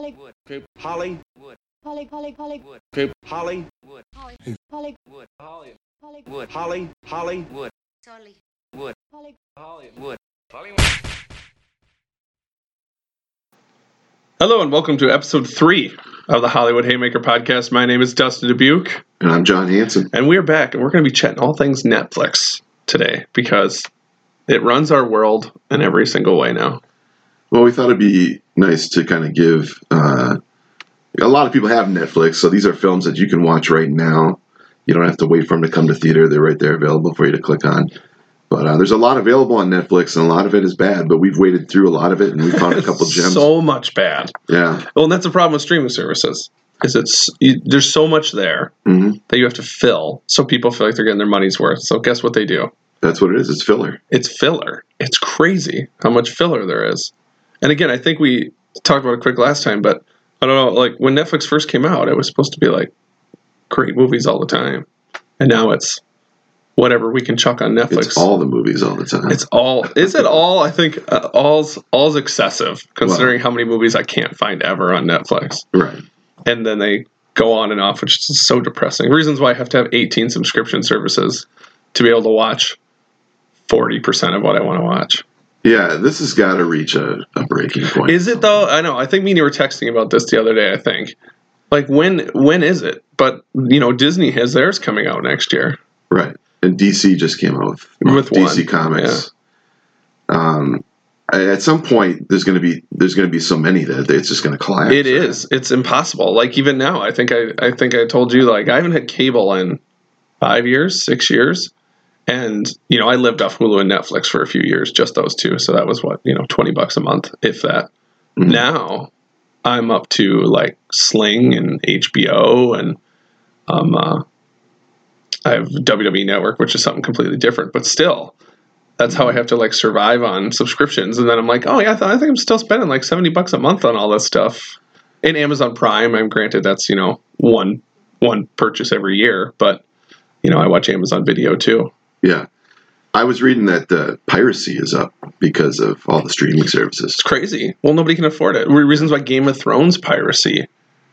Hollywood. Hollywood. Hollywood. Hollywood. Hollywood. Hollywood. Hollywood. Hollywood. Hollywood. Hello and welcome to episode 3 of the Hollywood Haymaker podcast. My name is Dustin Dubuque. And I'm John Hanson. And we're back, and we're going to be chatting all things Netflix today because it runs our world in every single way now. Well, we thought it'd be nice to kind of give a lot of people have Netflix, so these are films that you can watch right now. You don't have to wait for them to come to theater. They're right there available for you to click on. But there's a lot available on Netflix, and a lot of it is bad. But we've waded through a lot of it, and we found a couple gems. So much bad. Yeah. Well, and that's the problem with streaming services is there's so much there that you have to fill, so people feel like they're getting their money's worth. So guess what they do? That's what it is. It's filler. It's filler. It's crazy how much filler there is. And again, I think we talked about it quick last time, but I don't know. Like when Netflix first came out, it was supposed to be like great movies all the time, and now it's whatever we can chuck on Netflix. It's all the movies all the time. It's all. Is it all? I think all's excessive considering how many movies I can't find ever on Netflix. Right. And then they go on and off, which is so depressing. Reasons why I have to have 18 subscription services to be able to watch 40% of what I want to watch. Yeah, this has got to reach a breaking point. Is it though? I know. I think me and you were texting about this the other day, I think. Like when is it? But you know, Disney has theirs coming out next year. Right. And DC just came out with DC Comics. Yeah. At some point, there's going to be so many that it's just going to collapse. It is. It's impossible. Like even now, I think I told you like I haven't had cable in 6 years, and you know I lived off Hulu and Netflix for a few years, just those two. So that was what $20 a month, if that. Mm-hmm. Now I'm up to like Sling and HBO and I have WWE Network, which is something completely different, but still, that's how I have to like survive on subscriptions. And then I'm like, oh yeah, I think I'm still spending like $70 a month on all this stuff. And Amazon Prime, I'm granted that's one purchase every year, but I watch Amazon Video too. Yeah, I was reading that piracy is up because of all the streaming services. It's crazy. Well, nobody can afford it. Reasons why Game of Thrones piracy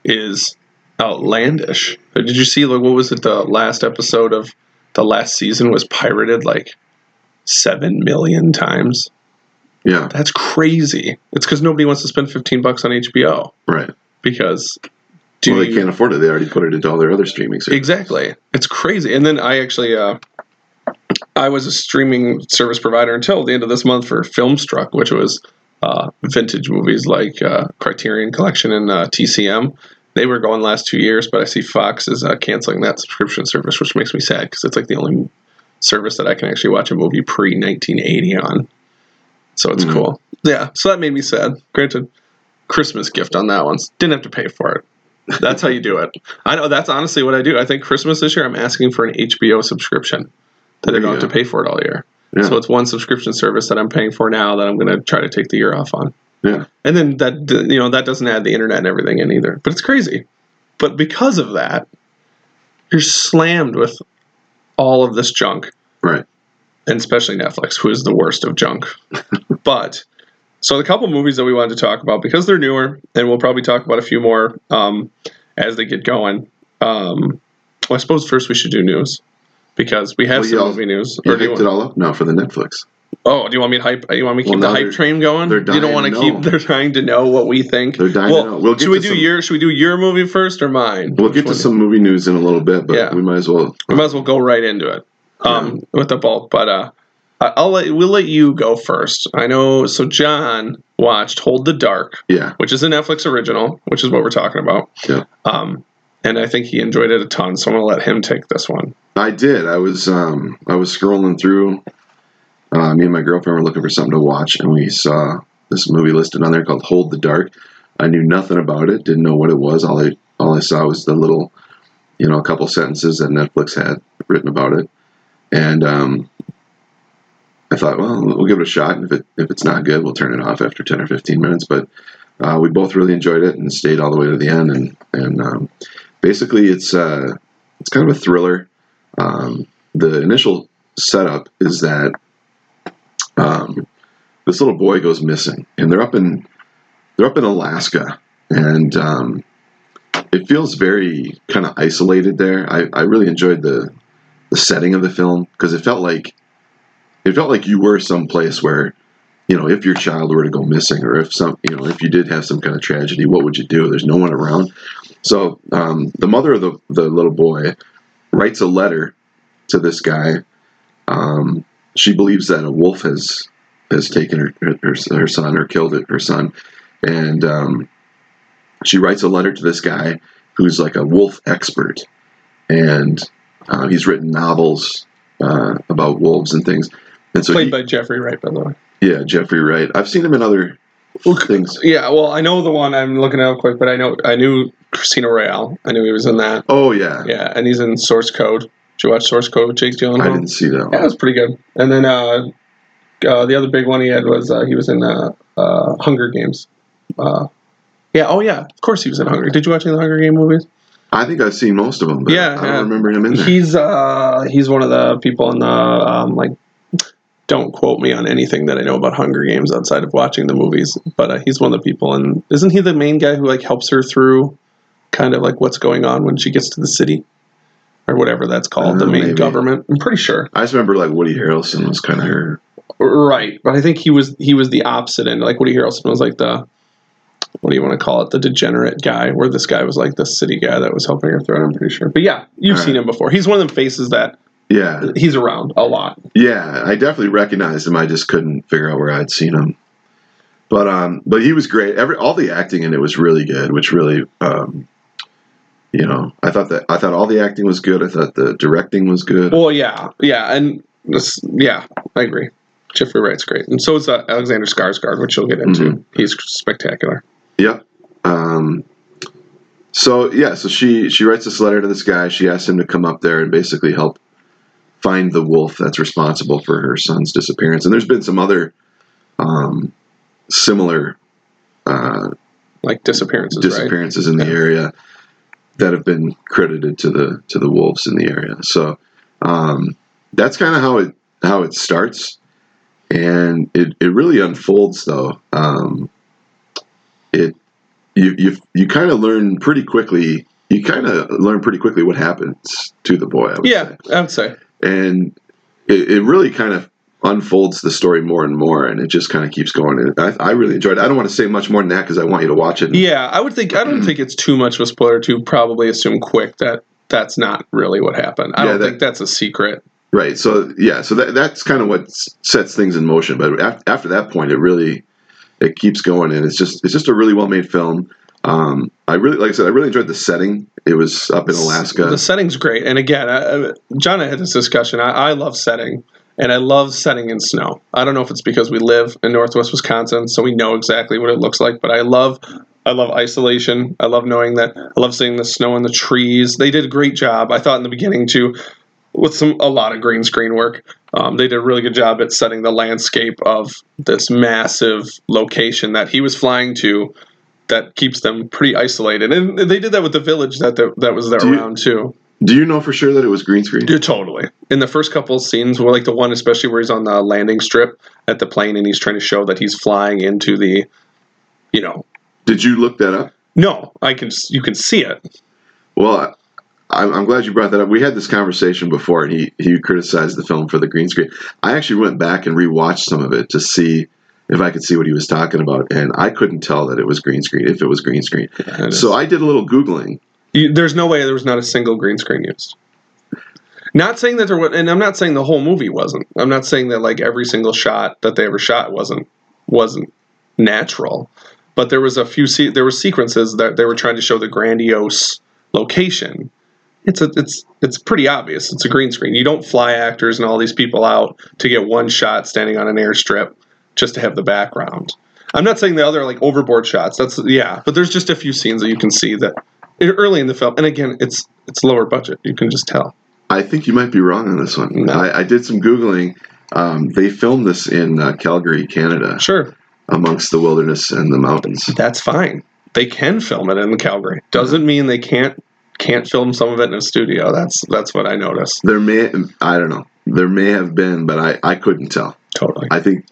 is outlandish. Did you see like what was it? The last episode of the last season was pirated like 7 million times. Yeah, that's crazy. It's because nobody wants to spend $15 on HBO, right? Because they can't afford it. They already put it into all their other streaming services. Exactly, it's crazy. And then I actually I was a streaming service provider until the end of this month for Filmstruck, which was vintage movies like Criterion Collection and TCM. They were going the last 2 years, but I see Fox is canceling that subscription service, which makes me sad because it's like the only service that I can actually watch a movie pre-1980 on. So it's cool. Yeah, so that made me sad. Granted, Christmas gift on that one. Didn't have to pay for it. That's how you do it. I know that's honestly what I do. I think Christmas this year I'm asking for an HBO subscription that I don't have to pay for it all year. Yeah. So it's one subscription service that I'm paying for now that I'm going to try to take the year off on. Yeah, and then that that doesn't add the internet and everything in either, but it's crazy. But because of that, you're slammed with all of this junk, right? And especially Netflix, who is the worst of junk. But so the couple movies that we wanted to talk about because they're newer, and we'll probably talk about a few more as they get going. Well, I suppose first we should do news because we have some movie news. You hyped it all up now for the Netflix. Oh, do you want me to hype? You want me to keep the hype train going? You don't want to keep. They're dying to know what we think. They're dying to know. Should we do your movie first or mine? We'll get to some movie news in a little bit, but we might as well. We might as well go right into it with the bulk. But we'll let you go first. I know. So John watched Hold the Dark, which is a Netflix original, which is what we're talking about. Yeah. And I think he enjoyed it a ton. So I'm gonna let him take this one. I did. I was scrolling through. Me and my girlfriend were looking for something to watch, and we saw this movie listed on there called Hold the Dark. I knew nothing about it, didn't know what it was. All I saw was the little, a couple sentences that Netflix had written about it. And I thought, well, we'll give it a shot, and if it's not good, we'll turn it off after 10 or 15 minutes. But we both really enjoyed it and stayed all the way to the end. And basically, it's kind of a thriller. The initial setup is that this little boy goes missing, and they're up in Alaska, And it feels very kind of isolated there. I really enjoyed the setting of the film, because it felt like you were someplace where, you know, if your child were to go missing, or if some, you know, if you did have some kind of tragedy, what would you do? There's no one around. So the mother of the little boy writes a letter to this guy. She believes that a wolf has taken her son, or killed her son, and she writes a letter to this guy who's like a wolf expert, and he's written novels about wolves and things. And so played by Jeffrey Wright, by the way. Yeah, Jeffrey Wright. I've seen him in other things. Yeah, well, I know the one I'm looking at quick, but I knew Casino Royale. I knew he was in that. Oh yeah, yeah, and he's in Source Code. Did you watch Source Code with Jake Gyllenhaal? I didn't see that one. That was pretty good. And then the other big one he had was he was in Hunger Games. Of course he was in Hunger. Did you watch any of the Hunger Game movies? I think I've seen most of them, but I don't remember him in there. He's one of the people in the, don't quote me on anything that I know about Hunger Games outside of watching the movies, but he's one of the people, and isn't he the main guy who, like, helps her through kind of, like, what's going on when she gets to the city? Or whatever that's called, the main government. I'm pretty sure. I just remember, like, Woody Harrelson was kind of her. Right, but I think he was the opposite end. Like, Woody Harrelson was, like, the... what do you want to call it? The degenerate guy, where this guy was like the city guy that was helping her through it, I'm pretty sure. But yeah, you've seen him before. He's one of them faces that he's around a lot. Yeah, I definitely recognized him. I just couldn't figure out where I'd seen him. But he was great. All the acting in it was really good, which really, I thought all the acting was good. I thought the directing was good. Well, I agree. Jeffrey Wright's great. And so is Alexander Skarsgård, which you'll get into. Mm-hmm. He's spectacular. Yeah. So she writes this letter to this guy. She asks him to come up there and basically help find the wolf that's responsible for her son's disappearance. And there's been some other similar like disappearances right? In the area that have been credited to the wolves in the area. So that's kind of how it starts, and it really unfolds though. You kind of learn pretty quickly what happens to the boy. I would say. And it really kind of unfolds the story more and more, and it just kind of keeps going. And I really enjoyed it. I don't want to say much more than that because I want you to watch it. I don't think it's too much of a spoiler to probably assume quick that that's not really what happened. I don't think that's a secret. Right. So that's kind of what sets things in motion. But after that point, it keeps going, and it's just a really well-made film. I really enjoyed the setting. It was up in Alaska. The setting's great. And again, John and I had this discussion. I love setting, and I love setting in snow. I don't know if it's because we live in Northwest Wisconsin, so we know exactly what it looks like, but I love isolation. I love knowing that. I love seeing the snow and the trees. They did a great job, I thought, in the beginning, too, with a lot of green screen work. They did a really good job at setting the landscape of this massive location that he was flying to that keeps them pretty isolated. And they did that with the village that was there around, too. Do you know for sure that it was green screen? Yeah, totally. In the first couple of scenes, like the one especially where he's on the landing strip at the plane and he's trying to show that he's flying into the, you know. Did you look that up? No, you can see it. Well, I'm glad you brought that up. We had this conversation before, and he criticized the film for the green screen. I actually went back and rewatched some of it to see if I could see what he was talking about, and I couldn't tell that it was green screen, if it was green screen. Yeah, so I did a little Googling. There's no way there was not a single green screen used. Not saying that there was, and I'm not saying the whole movie wasn't. I'm not saying that like every single shot that they ever shot wasn't natural, but there was a few. There were sequences that they were trying to show the grandiose location. It's pretty obvious. It's a green screen. You don't fly actors and all these people out to get one shot standing on an airstrip just to have the background. I'm not saying the other like overboard shots. But there's just a few scenes that you can see that early in the film. And again, it's lower budget. You can just tell. I think you might be wrong on this one. No. I did some Googling. They filmed this in Calgary, Canada. Sure. Amongst the wilderness and the mountains. That's fine. They can film it in Calgary. Doesn't mean they can't film some of it in a studio. That's what I noticed. I don't know. There may have been, but I couldn't tell. Totally. I think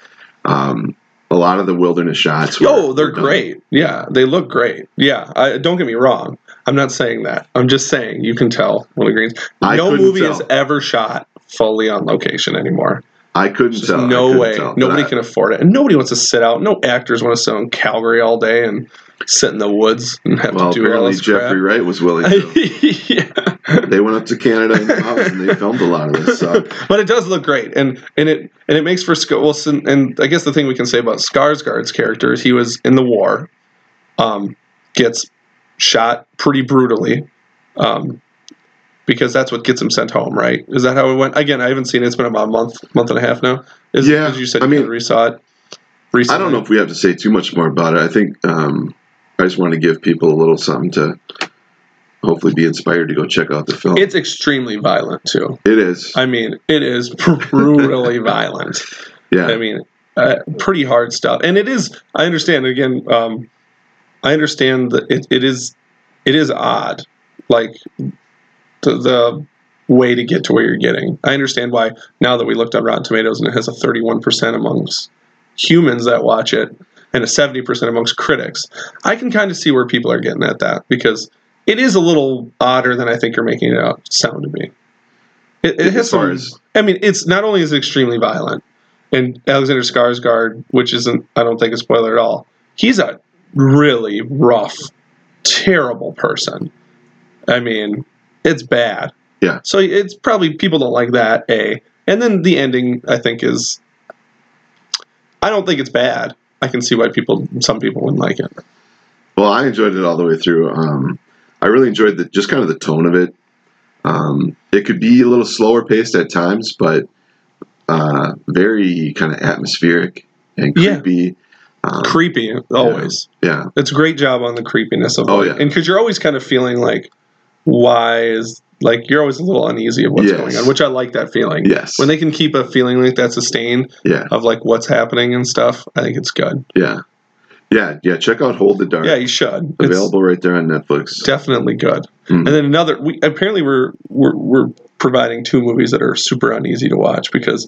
A lot of the wilderness shots. Oh, they're great. Yeah, they look great. Yeah, don't get me wrong. I'm not saying that. I'm just saying you can tell when the greens. No movie is ever shot fully on location anymore. I couldn't tell. No way. Nobody can afford it. And nobody wants to sit out. No actors want to sit in Calgary all day and sit in the woods and have to do all this crap. Jeffrey Wright was willing to. Yeah. They went up to Canada in the house and they filmed a lot of this stuff. But it does look great. And it makes for... Wilson. And I guess the thing we can say about Skarsgård's character is he was in the war, gets shot pretty brutally, because that's what gets him sent home, right? Is that how it went? Again, I haven't seen it. It's been about a month and a half now. Yeah. As you said, you resaw it recently. I don't know if we have to say too much more about it. I think I just want to give people a little something to hopefully be inspired to go check out the film. It's extremely violent, too. It is. I mean, it is brutally violent. Yeah. I mean, pretty hard stuff. And it is, I understand, again, I understand that it is odd. Like... the way to get to where you're getting. I understand why, now that we looked at Rotten Tomatoes and it has a 31% amongst humans that watch it and a 70% amongst critics, I can kind of see where people are getting at that, because it is a little odder than I think you're making it out sound to be. It has some... I mean, it's not only is it extremely violent, and Alexander Skarsgård, which isn't, I don't think, a spoiler at all, he's a really rough, terrible person. I mean... it's bad. Yeah. So it's probably people don't like that, A. And then the ending, I think, is... I don't think it's bad. I can see why some people wouldn't like it. Well, I enjoyed it all the way through. I really enjoyed just kind of the tone of it. It could be a little slower paced at times, but very kind of atmospheric and creepy. Yeah. Creepy, always. Yeah. It's a great job on the creepiness of it. Oh, yeah. And because you're always kind of feeling like... you're always a little uneasy of what's going on, which I like that feeling. Yes. When they can keep a feeling like that sustained of like what's happening and stuff, I think it's good. Yeah. Yeah. Yeah. Check out Hold the Dark. Yeah, you should. Available right there on Netflix. Definitely good. Mm-hmm. And then we're providing two movies that are super uneasy to watch, because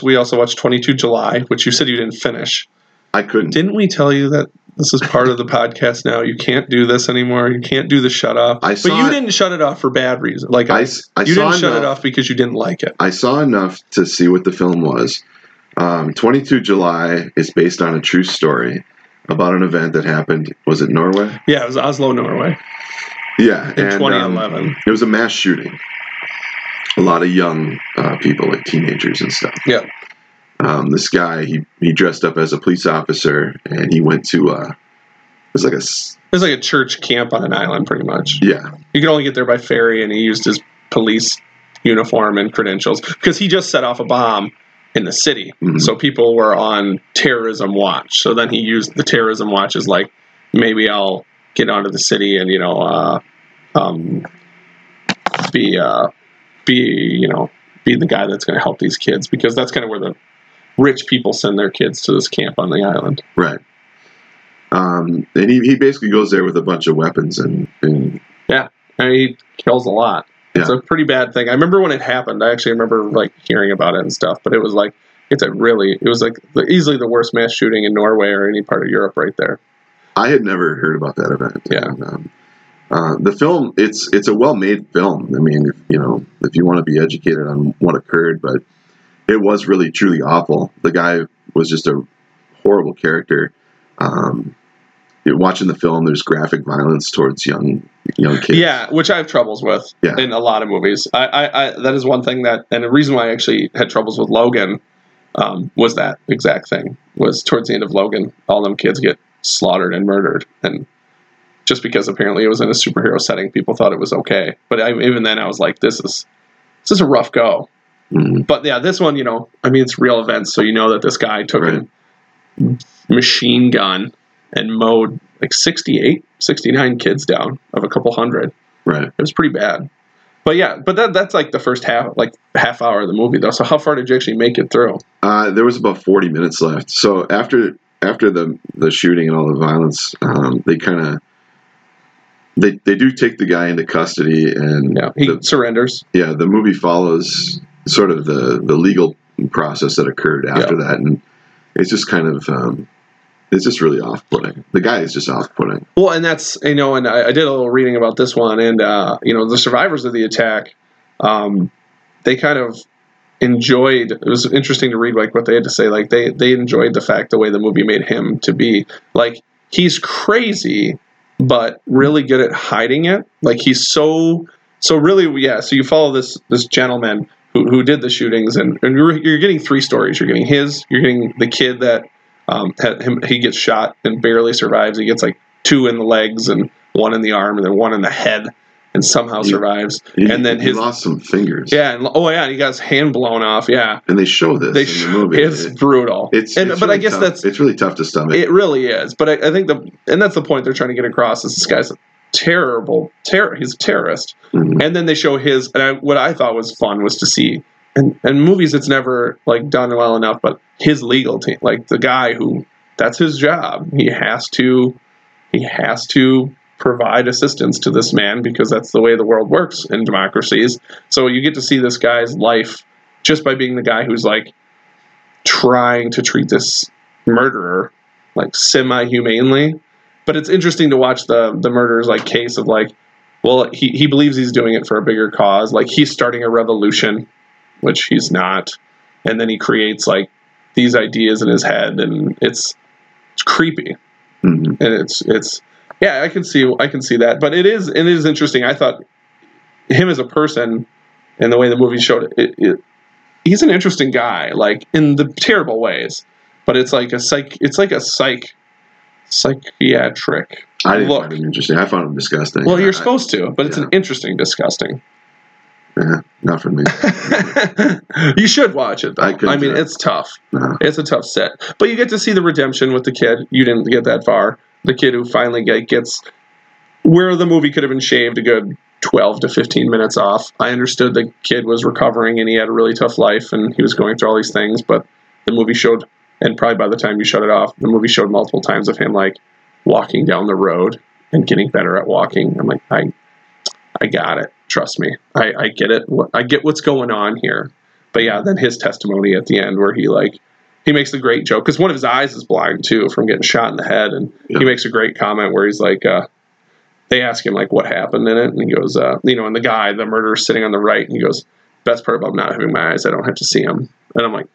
we also watched 22 July, which you said you didn't finish. I couldn't. Didn't we tell you that? This is part of the podcast now. You can't do this anymore. You can't do the shut off. Didn't shut it off for bad reason. Like you didn't shut it off because you didn't like it. I saw enough to see what the film was. 22 July is based on a true story about an event that happened. Was it Norway? Yeah, it was Oslo, Norway. Yeah, in 2011, it was a mass shooting. A lot of young people, like teenagers and stuff. Yeah. This guy, he dressed up as a police officer, and he went to it was like a church camp on an island, pretty much. Yeah, you could only get there by ferry, and he used his police uniform and credentials because he just set off a bomb in the city. Mm-hmm. So people were on terrorism watch. So then he used the terrorism watch as like, maybe I'll get onto the city and be the guy that's going to help these kids, because that's kind of where the rich people send their kids to this camp on the island. Right. And he basically goes there with a bunch of weapons and yeah. I mean, he kills a lot. Yeah. It's a pretty bad thing. I remember when it happened. I actually remember like hearing about it and stuff, but it was like, easily the worst mass shooting in Norway or any part of Europe right there. I had never heard about that event. Yeah. And, the film, it's a well-made film. I mean, if you want to be educated on what occurred, but it was really, truly awful. The guy was just a horrible character. Watching the film, there's graphic violence towards young kids. Yeah, which I have troubles with in a lot of movies. I that is one thing that, and the reason why I actually had troubles with Logan was that exact thing. Was towards the end of Logan, all them kids get slaughtered and murdered, and just because apparently it was in a superhero setting, people thought it was okay. But even then, I was like, "This is a rough go." Mm-hmm. But yeah, this one, it's real events, so you know that this guy took a machine gun and mowed like 68, 69 kids down of a couple hundred. Right, it was pretty bad. But yeah, that's like the first half hour of the movie though. So how far did you actually make it through? There was about 40 minutes left. So after the shooting and all the violence, they kind of. They do take the guy into custody and he surrenders. Yeah, the movie follows sort of the legal process that occurred after that, and it's just kind of it's just really off-putting. The guy is just off-putting. Well, and that's, you know, and I did a little reading about this one, and you know, the survivors of the attack, they kind of enjoyed. It was interesting to read like what they had to say. Like they enjoyed the fact the way the movie made him to be. Like he's crazy, but really good at hiding it. Like he's so really, yeah. So you follow this gentleman who did the shootings, and you're getting three stories. You're getting his. You're getting the kid that. He gets shot and barely survives. He gets like two in the legs and one in the arm and then one in the head and somehow survives. And then he lost some fingers. Yeah. And he got his hand blown off. Yeah. And they show this in the movie. It's brutal. But really I guess tough. It's really tough to stomach. It really is. But I think and that's the point they're trying to get across is this guy's a he's a terrorist. Mm-hmm. And then they show his, and what I thought was fun was to see, and movies it's never like done well enough, but his legal team, like the guy who, that's his job. He has to provide assistance to this man because that's the way the world works in democracies. So you get to see this guy's life just by being the guy who's like trying to treat this murderer like semi-humanely. But it's interesting to watch the murderer's like case of like, well, he believes he's doing it for a bigger cause. Like he's starting a revolution, which he's not. And then he creates like these ideas in his head, and it's creepy. Mm-hmm. And it's yeah, I can see that, but it is interesting. I thought him as a person and the way the movie showed it, he's an interesting guy, like in the terrible ways, but it's like a psychiatric I didn't find him interesting. I found him disgusting. Well, you're supposed to, but it's an interesting disgusting. Yeah, not for me. You should watch it, though. I mean, it's tough. No. It's a tough set. But you get to see the redemption with the kid. You didn't get that far. The kid who finally gets where the movie could have been shaved a good 12 to 15 minutes off. I understood the kid was recovering and he had a really tough life and he was going through all these things. But the movie showed, and probably by the time you shut it off, the movie showed multiple times of him like walking down the road and getting better at walking. I'm like, I got it. Trust me. I get it. I get what's going on here. But yeah, then his testimony at the end where he makes the great joke. Because one of his eyes is blind too from getting shot in the head. And yeah. He makes a great comment where he's like, they ask him like what happened in it. And he goes, and the murderer's sitting on the right. And he goes, best part about not having my eyes, I don't have to see him. And I'm like,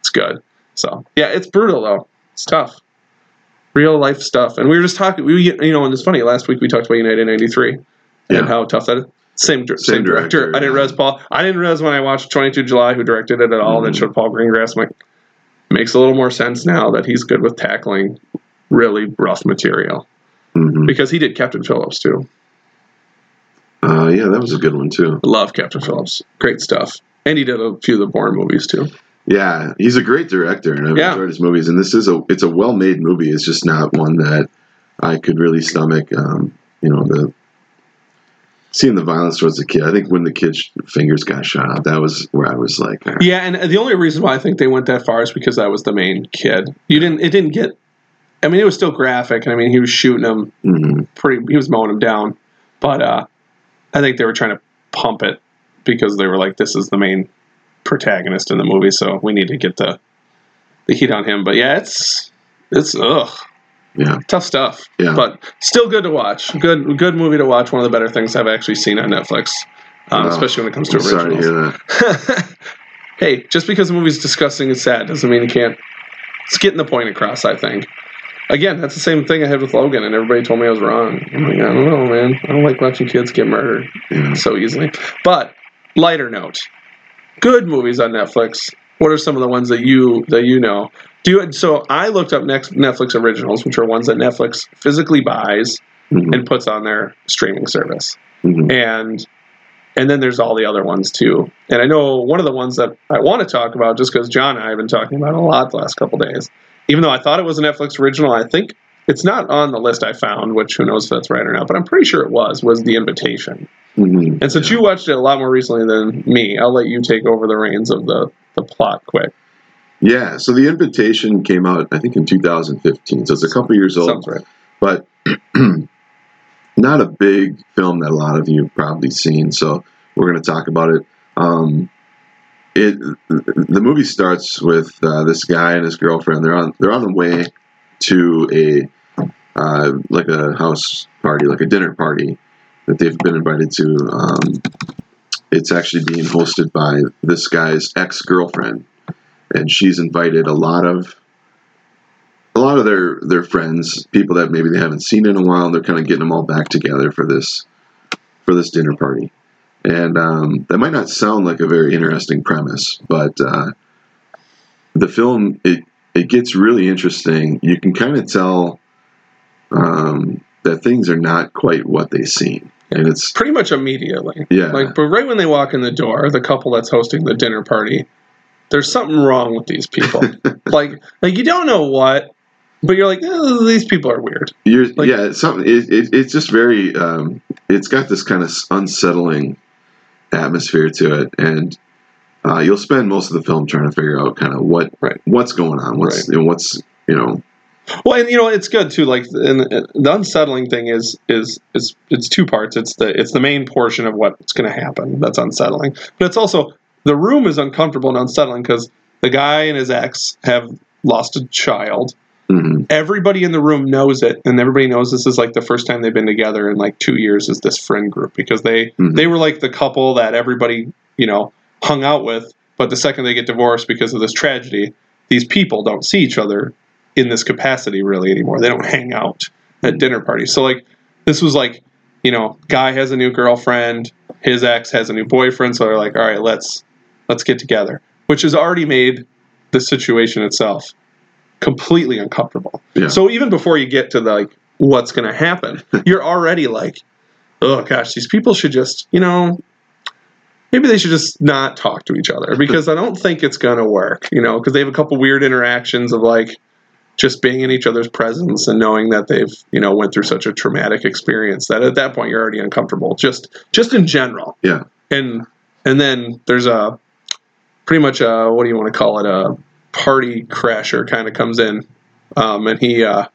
it's good. So yeah, it's brutal though. It's tough. Real life stuff. And we were just talking, and it's funny. Last week we talked about United 93. Yeah. And how tough that is. Same director. Yeah. I didn't realize Paul. I didn't realize when I watched 22 July who directed it at all. Mm-hmm. That showed Paul Greengrass. I'm like, makes a little more sense now that he's good with tackling really rough material. Mm-hmm. Because he did Captain Phillips too. Yeah, that was a good one too. Love Captain Phillips. Great stuff. And he did a few of the Bourne movies too. Yeah, he's a great director, and I've enjoyed his movies. And this is it's a well-made movie. It's just not one that I could really stomach. Seeing the violence towards the kid, I think when the kid's fingers got shot out, that was where I was like, right. Yeah, and the only reason why I think they went that far is because that was the main kid. It was still graphic, and I mean, he was shooting him he was mowing him down, but I think they were trying to pump it because they were like, this is the main protagonist in the movie, so we need to get the heat on him. But yeah, it's ugh. Yeah. Tough stuff. Yeah. But still good to watch. Good movie to watch. One of the better things I've actually seen on Netflix, especially when it comes to originals. Sorry to hear that. Hey, just because the movie's disgusting and sad doesn't mean it can't. It's getting the point across, I think. Again, that's the same thing I had with Logan, and everybody told me I was wrong. I'm like, I don't know, man. I don't like watching kids get murdered so easily. But lighter note, good movies on Netflix. What are some of the ones that you know? So I looked up Netflix originals, which are ones that Netflix physically buys and puts on their streaming service. Mm-hmm. And then there's all the other ones too. And I know one of the ones that I want to talk about, just because John and I have been talking about it a lot the last couple of days, even though I thought it was a Netflix original, I think it's not on the list I found, which who knows if that's right or not, but I'm pretty sure it was The Invitation. Mm-hmm. And since you watched it a lot more recently than me, I'll let you take over the reins of the plot quick. Yeah, so The Invitation came out, I think, in 2015, so it's a couple years old. Sounds right. But not a big film that a lot of you have probably seen, so we're going to talk about it. The movie starts with this guy and his girlfriend. They're on the way to a house party, like a dinner party that they've been invited to. It's actually being hosted by this guy's ex-girlfriend, and she's invited a lot of their friends, people that maybe they haven't seen in a while, and they're kind of getting them all back together for this dinner party. And that might not sound like a very interesting premise, but the film, it gets really interesting. You can kind of tell that things are not quite what they seem. And it's pretty much immediately. Yeah. But right when they walk in the door, the couple that's hosting the dinner party, there's something wrong with these people. like you don't know what, but you're like, these people are weird. It's just very. It's got this kind of unsettling atmosphere to it, and you'll spend most of the film trying to figure out kind of what's going on, what's. Well, and it's good too. Like, and the unsettling thing is it's two parts. It's the main portion of what's going to happen that's unsettling, but it's also the room is uncomfortable and unsettling because the guy and his ex have lost a child. Mm-hmm. Everybody in the room knows it, and everybody knows this is like the first time they've been together in like 2 years as this friend group, because they were like the couple that everybody hung out with, but the second they get divorced because of this tragedy, these people don't see each other in this capacity really anymore. They don't hang out at dinner parties. So like this was like, guy has a new girlfriend, his ex has a new boyfriend, so they're like, all right, let's get together, which has already made the situation itself completely uncomfortable. Yeah. So even before you get to what's going to happen, you're already like, oh gosh, these people should just, maybe they should just not talk to each other, because I don't think it's going to work, because they have a couple weird interactions of like just being in each other's presence and knowing that they've, went through such a traumatic experience that at that point you're already uncomfortable just in general. Yeah. And then there's a pretty much a, what do you want to call it? A party crasher kind of comes in, and he's the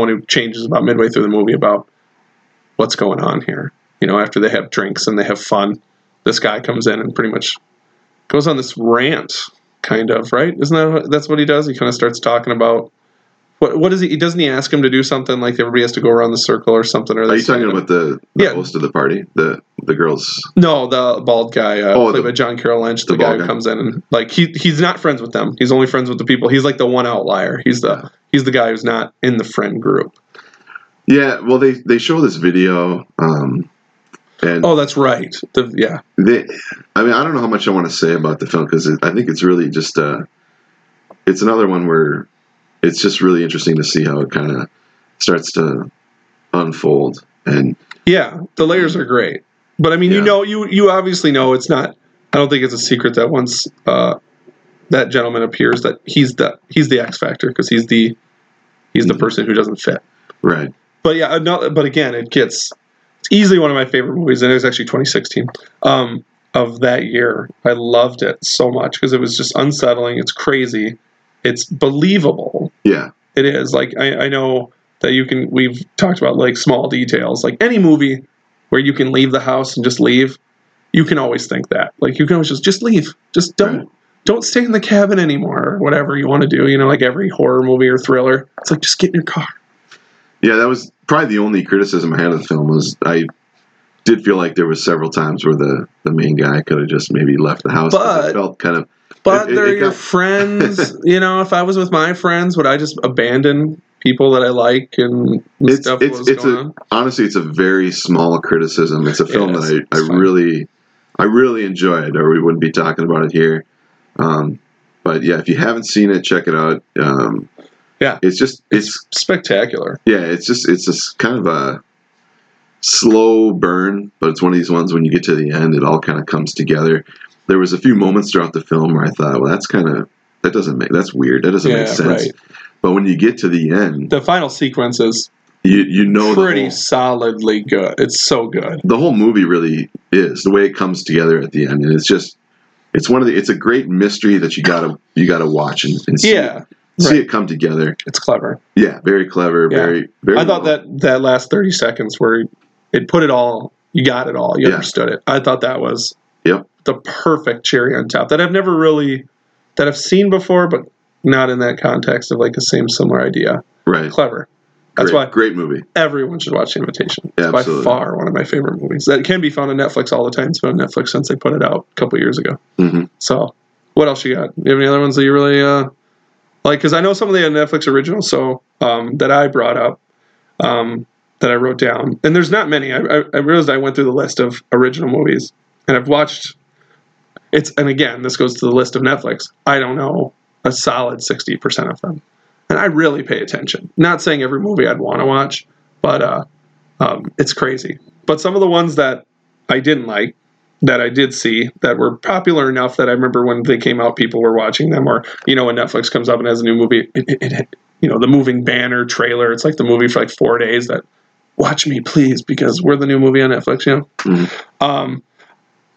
one who changes about midway through the movie about what's going on here. After they have drinks and they have fun, this guy comes in and pretty much goes on this rant, kind of, right? That's what he does. He kind of starts talking about what is he? Doesn't he ask him to do something like everybody has to go around the circle or something? Or are you talking about the host of the party, the girls? No, the bald guy played by John Carroll Lynch, the guy who comes in and like he's not friends with them. He's only friends with the people. He's like the one outlier. He's the guy who's not in the friend group. Yeah, well, they show this video. And that's right. I don't know how much I want to say about the film because I think it's really just it's another one where. It's just really interesting to see how it kind of starts to unfold. And yeah, the layers are great. But I mean, you obviously know it's not, I don't think it's a secret that once that gentleman appears that he's the X factor, because he's the person who doesn't fit. Right. But yeah, but again, it's easily one of my favorite movies, and it was actually 2016 of that year. I loved it so much because it was just unsettling. It's crazy. It's believable. Yeah, it is. Like I know that we've talked about like small details, like any movie where you can leave the house and just leave. You can always think that, like you can always just leave, just don't stay in the cabin anymore, or whatever you want to do. Like every horror movie or thriller, it's like, just get in your car. Yeah. That was probably the only criticism I had of the film was I did feel like there was several times where the main guy could have just maybe left the house. But it felt kind of, but they're your friends. If I was with my friends, would I just abandon people that I like and stuff? Honestly, it's a very small criticism. It's a film that I really enjoyed, or we wouldn't be talking about it here. But yeah, if you haven't seen it, check it out. It's spectacular. Yeah, it's just kind of a slow burn, but it's one of these ones when you get to the end, it all kind of comes together. There was a few moments throughout the film where I thought, well, that's weird. That doesn't make sense. Right. But when you get to the end, the final sequence is pretty solidly good. It's so good. The whole movie really is the way it comes together at the end, and it's a great mystery that you gotta watch and see. Yeah. See it come together. It's clever. Yeah, very clever. Yeah. Very, very. I thought that last 30 seconds where it put it all, you got it all, you understood it. I thought that was. Yep. the perfect cherry on top that I've never really, that I've seen before, but not in that context of like the same similar idea. Right. Clever. That's great, why great movie. Everyone should watch The Invitation. It's absolutely. By far one of my favorite movies. That can be found on Netflix all the time. It's been on Netflix since they put it out a couple years ago. Mm-hmm. So, what else you got? You have any other ones that you really like? Because I know some of the Netflix originals, so that I brought up, that I wrote down, and there's not many. I realized I went through the list of original movies, and I've watched. It's and again, this goes to the list of Netflix. I don't know a solid 60% of them. And I really pay attention. Not saying every movie I'd want to watch, but it's crazy. But some of the ones that I didn't like, that I did see, that were popular enough that I remember when they came out, people were watching them. Or, you know, when Netflix comes up and has a new movie, you know, the moving banner trailer. It's like the movie for like 4 days that, watch me, please, because we're the new movie on Netflix, you know? Mm-hmm.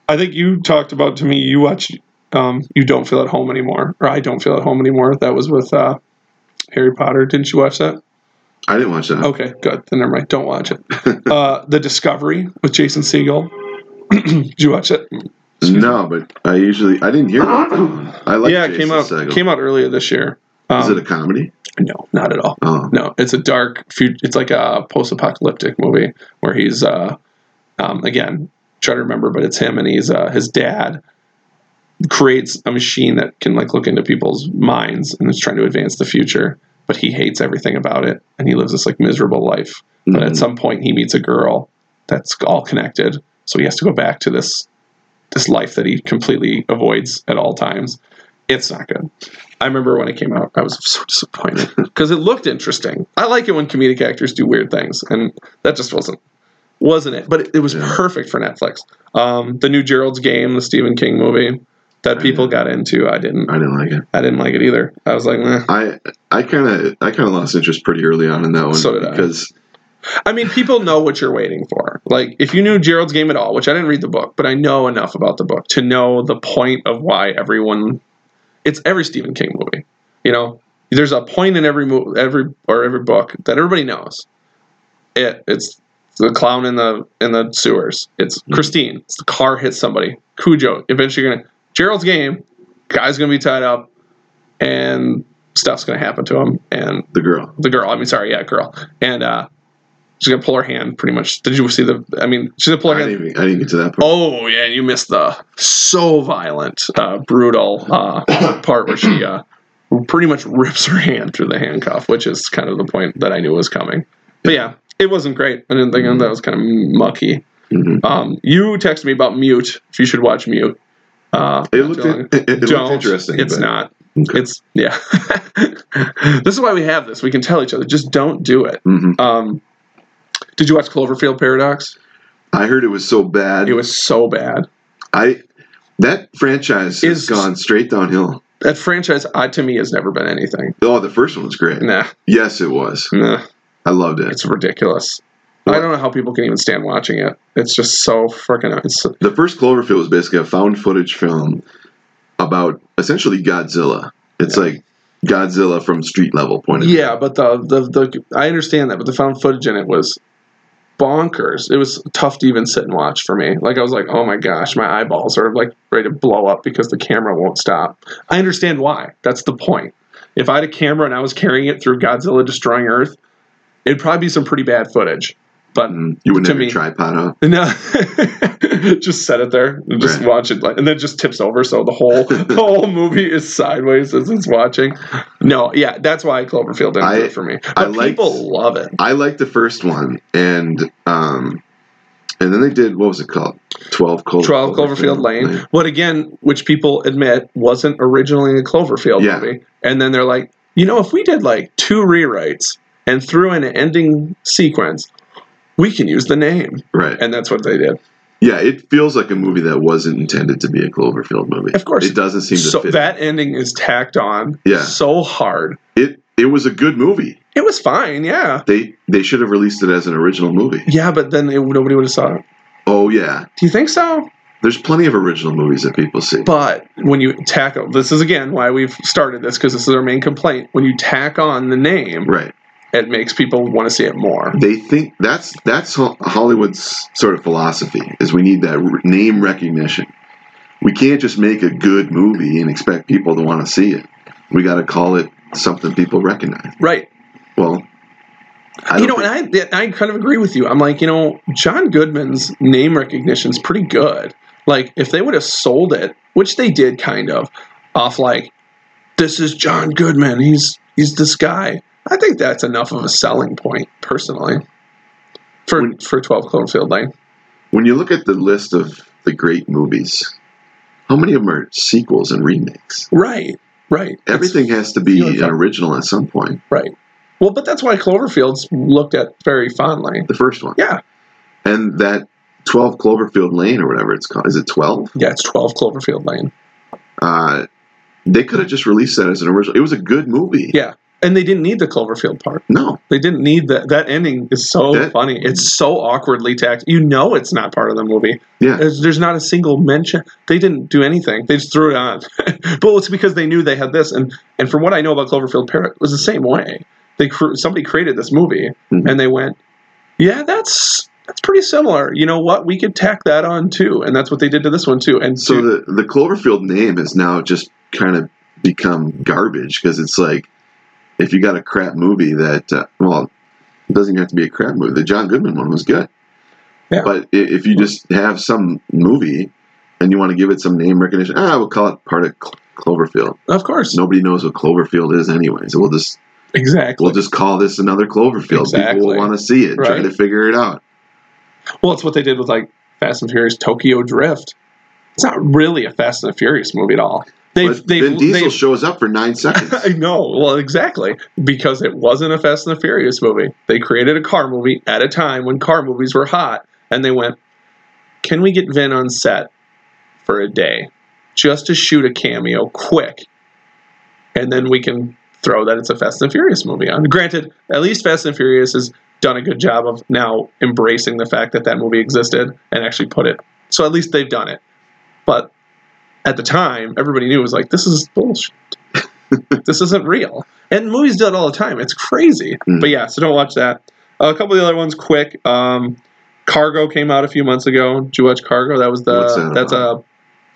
I think you talked about to me, you watched You Don't Feel at Home Anymore, or I Don't Feel at Home Anymore. That was with... Harry Potter. Didn't you watch that? I didn't watch that. Okay, good. Then never mind. Don't watch it. The Discovery with Jason Segel. Did you watch it? No, but I didn't hear about that. I like Jason Segel. It came out earlier this year. Is it a comedy? No, not at all. Oh. No, it's a dark, it's like a post-apocalyptic movie where he's, again, try to remember, but it's him and he's his dad creates a machine that can like look into people's minds and is trying to advance the future, but he hates everything about it and he lives this like miserable life. Mm-hmm. But at some point he meets a girl that's all connected, so he has to go back to this life that he completely avoids at all times. It's not good. I remember when it came out, I was so disappointed because it looked interesting. I like it when comedic actors do weird things, and that just wasn't it, but it was perfect for Netflix. The new Gerald's Game, the Stephen King movie that people got into. I didn't like it. I didn't like it either. I was like, nah. I kind of lost interest pretty early on in that one. So did because I mean, people know what you're waiting for. Like, if you knew Gerald's Game at all, which I didn't read the book, but I know enough about the book to know the point of why everyone. It's every Stephen King movie. You know, there's a point in every book that everybody knows. It's the clown in the sewers. It's Christine. It's the car hits somebody. Cujo. Eventually, you're gonna. Gerald's Game, guy's going to be tied up, and stuff's going to happen to him. And the girl. I mean, sorry, yeah, girl. And she's going to pull her hand, pretty much. Did you see the? I mean, she's going to pull her hand. I didn't get to that part. Oh yeah, you missed the so violent, brutal part where she pretty much rips her hand through the handcuff, which is kind of the point that I knew was coming. But yeah, it wasn't great. I didn't think that was kind of mucky. Mm-hmm. You texted me about Mute. If you should watch Mute. It looked interesting. It's not. Okay. It's This is why we have this. We can tell each other, just don't do it. Mm-hmm. Did you watch Cloverfield Paradox? I heard it was so bad. It was so bad. That franchise has gone straight downhill. That franchise, to me, has never been anything. Oh, the first one was great. Nah. Yes, it was. Nah. I loved it. It's ridiculous. I don't know how people can even stand watching it. It's just so freaking nuts. The first Cloverfield was basically a found footage film about essentially Godzilla. It's like Godzilla from street level point of view. Yeah, but the I understand that, but the found footage in it was bonkers. It was tough to even sit and watch for me. Like, I was like, oh my gosh, my eyeballs are like ready to blow up because the camera won't stop. I understand why. That's the point. If I had a camera and I was carrying it through Godzilla destroying Earth, it'd probably be some pretty bad footage. But you wouldn't have a tripod up. No, just set it there and just watch it, and then it just tips over, so the whole movie is sideways as it's watching. No, yeah, that's why Cloverfield didn't do it for me. But people love it. I liked the first one, and then they did, what was it called? 12 Cloverfield Lane. What again, which people admit wasn't originally a Cloverfield movie, and then they're like, you know, if we did like 2 rewrites and threw in an ending sequence. We can use the name. Right. And that's what they did. Yeah, it feels like a movie that wasn't intended to be a Cloverfield movie. Of course. It doesn't seem to fit. That ending is tacked on so hard. It was a good movie. It was fine, yeah. They should have released it as an original movie. Yeah, but then nobody would have saw it. Oh, yeah. Do you think so? There's plenty of original movies that people see. But when you tackle... This is, again, why we've started this, because this is our main complaint. When you tack on the name... Right. It makes people want to see it more. They think that's Hollywood's sort of philosophy, is we need that name recognition. we can't just make a good movie and expect people to want to see it. We got to call it something people recognize. Right. Well, I kind of agree with you. I'm like, John Goodman's name recognition is pretty good. Like, if they would have sold it, which they did kind of, off like, this is John Goodman, he's this guy. I think that's enough of a selling point, personally, for 12 Cloverfield Lane. When you look at the list of the great movies, how many of them are sequels and remakes? Right. Everything has to be an original at some point. Right. Well, but that's why Cloverfield's looked at very fondly. The first one. Yeah. And that 12 Cloverfield Lane or whatever it's called. Is it 12? Yeah, it's 12 Cloverfield Lane. They could have just released that as an original. It was a good movie. Yeah. And they didn't need the Cloverfield part. No. They didn't need that. That ending is so funny. It's so awkwardly tacked. It's not part of the movie. Yeah. There's not a single mention. They didn't do anything. They just threw it on. But it's because they knew they had this. And from what I know about Cloverfield Parrot, it was the same way. Somebody created this movie, mm-hmm. and they went, yeah, that's pretty similar. You know what? We could tack that on, too. And that's what they did to this one, too. And so the Cloverfield name has now just kind of become garbage because it's like, if you got a crap movie that, it doesn't have to be a crap movie. The John Goodman one was good. Yeah. But if you just have some movie and you want to give it some name recognition, we'll call it part of Cloverfield. Of course. Nobody knows what Cloverfield is anyway, so we'll just... Exactly. We'll just call this another Cloverfield. Exactly. People will want to see it, right. Try to figure it out. Well, it's what they did with, Fast and Furious Tokyo Drift. It's not really a Fast and the Furious movie at all. Vin Diesel shows up for 9 seconds. I know. Well, exactly. Because it wasn't a Fast and the Furious movie. They created a car movie at a time when car movies were hot, and they went, can we get Vin on set for a day just to shoot a cameo quick, and then we can... throw that it's a Fast and Furious movie on. Granted, at least Fast and Furious has done a good job of now embracing the fact that that movie existed and actually put it. So at least they've done it. But at the time, everybody knew it was like, this is bullshit. This isn't real. And movies do it all the time. It's crazy. Mm. But yeah, so don't watch that. A couple of the other ones quick. Cargo came out a few months ago. Did you watch Cargo? That's a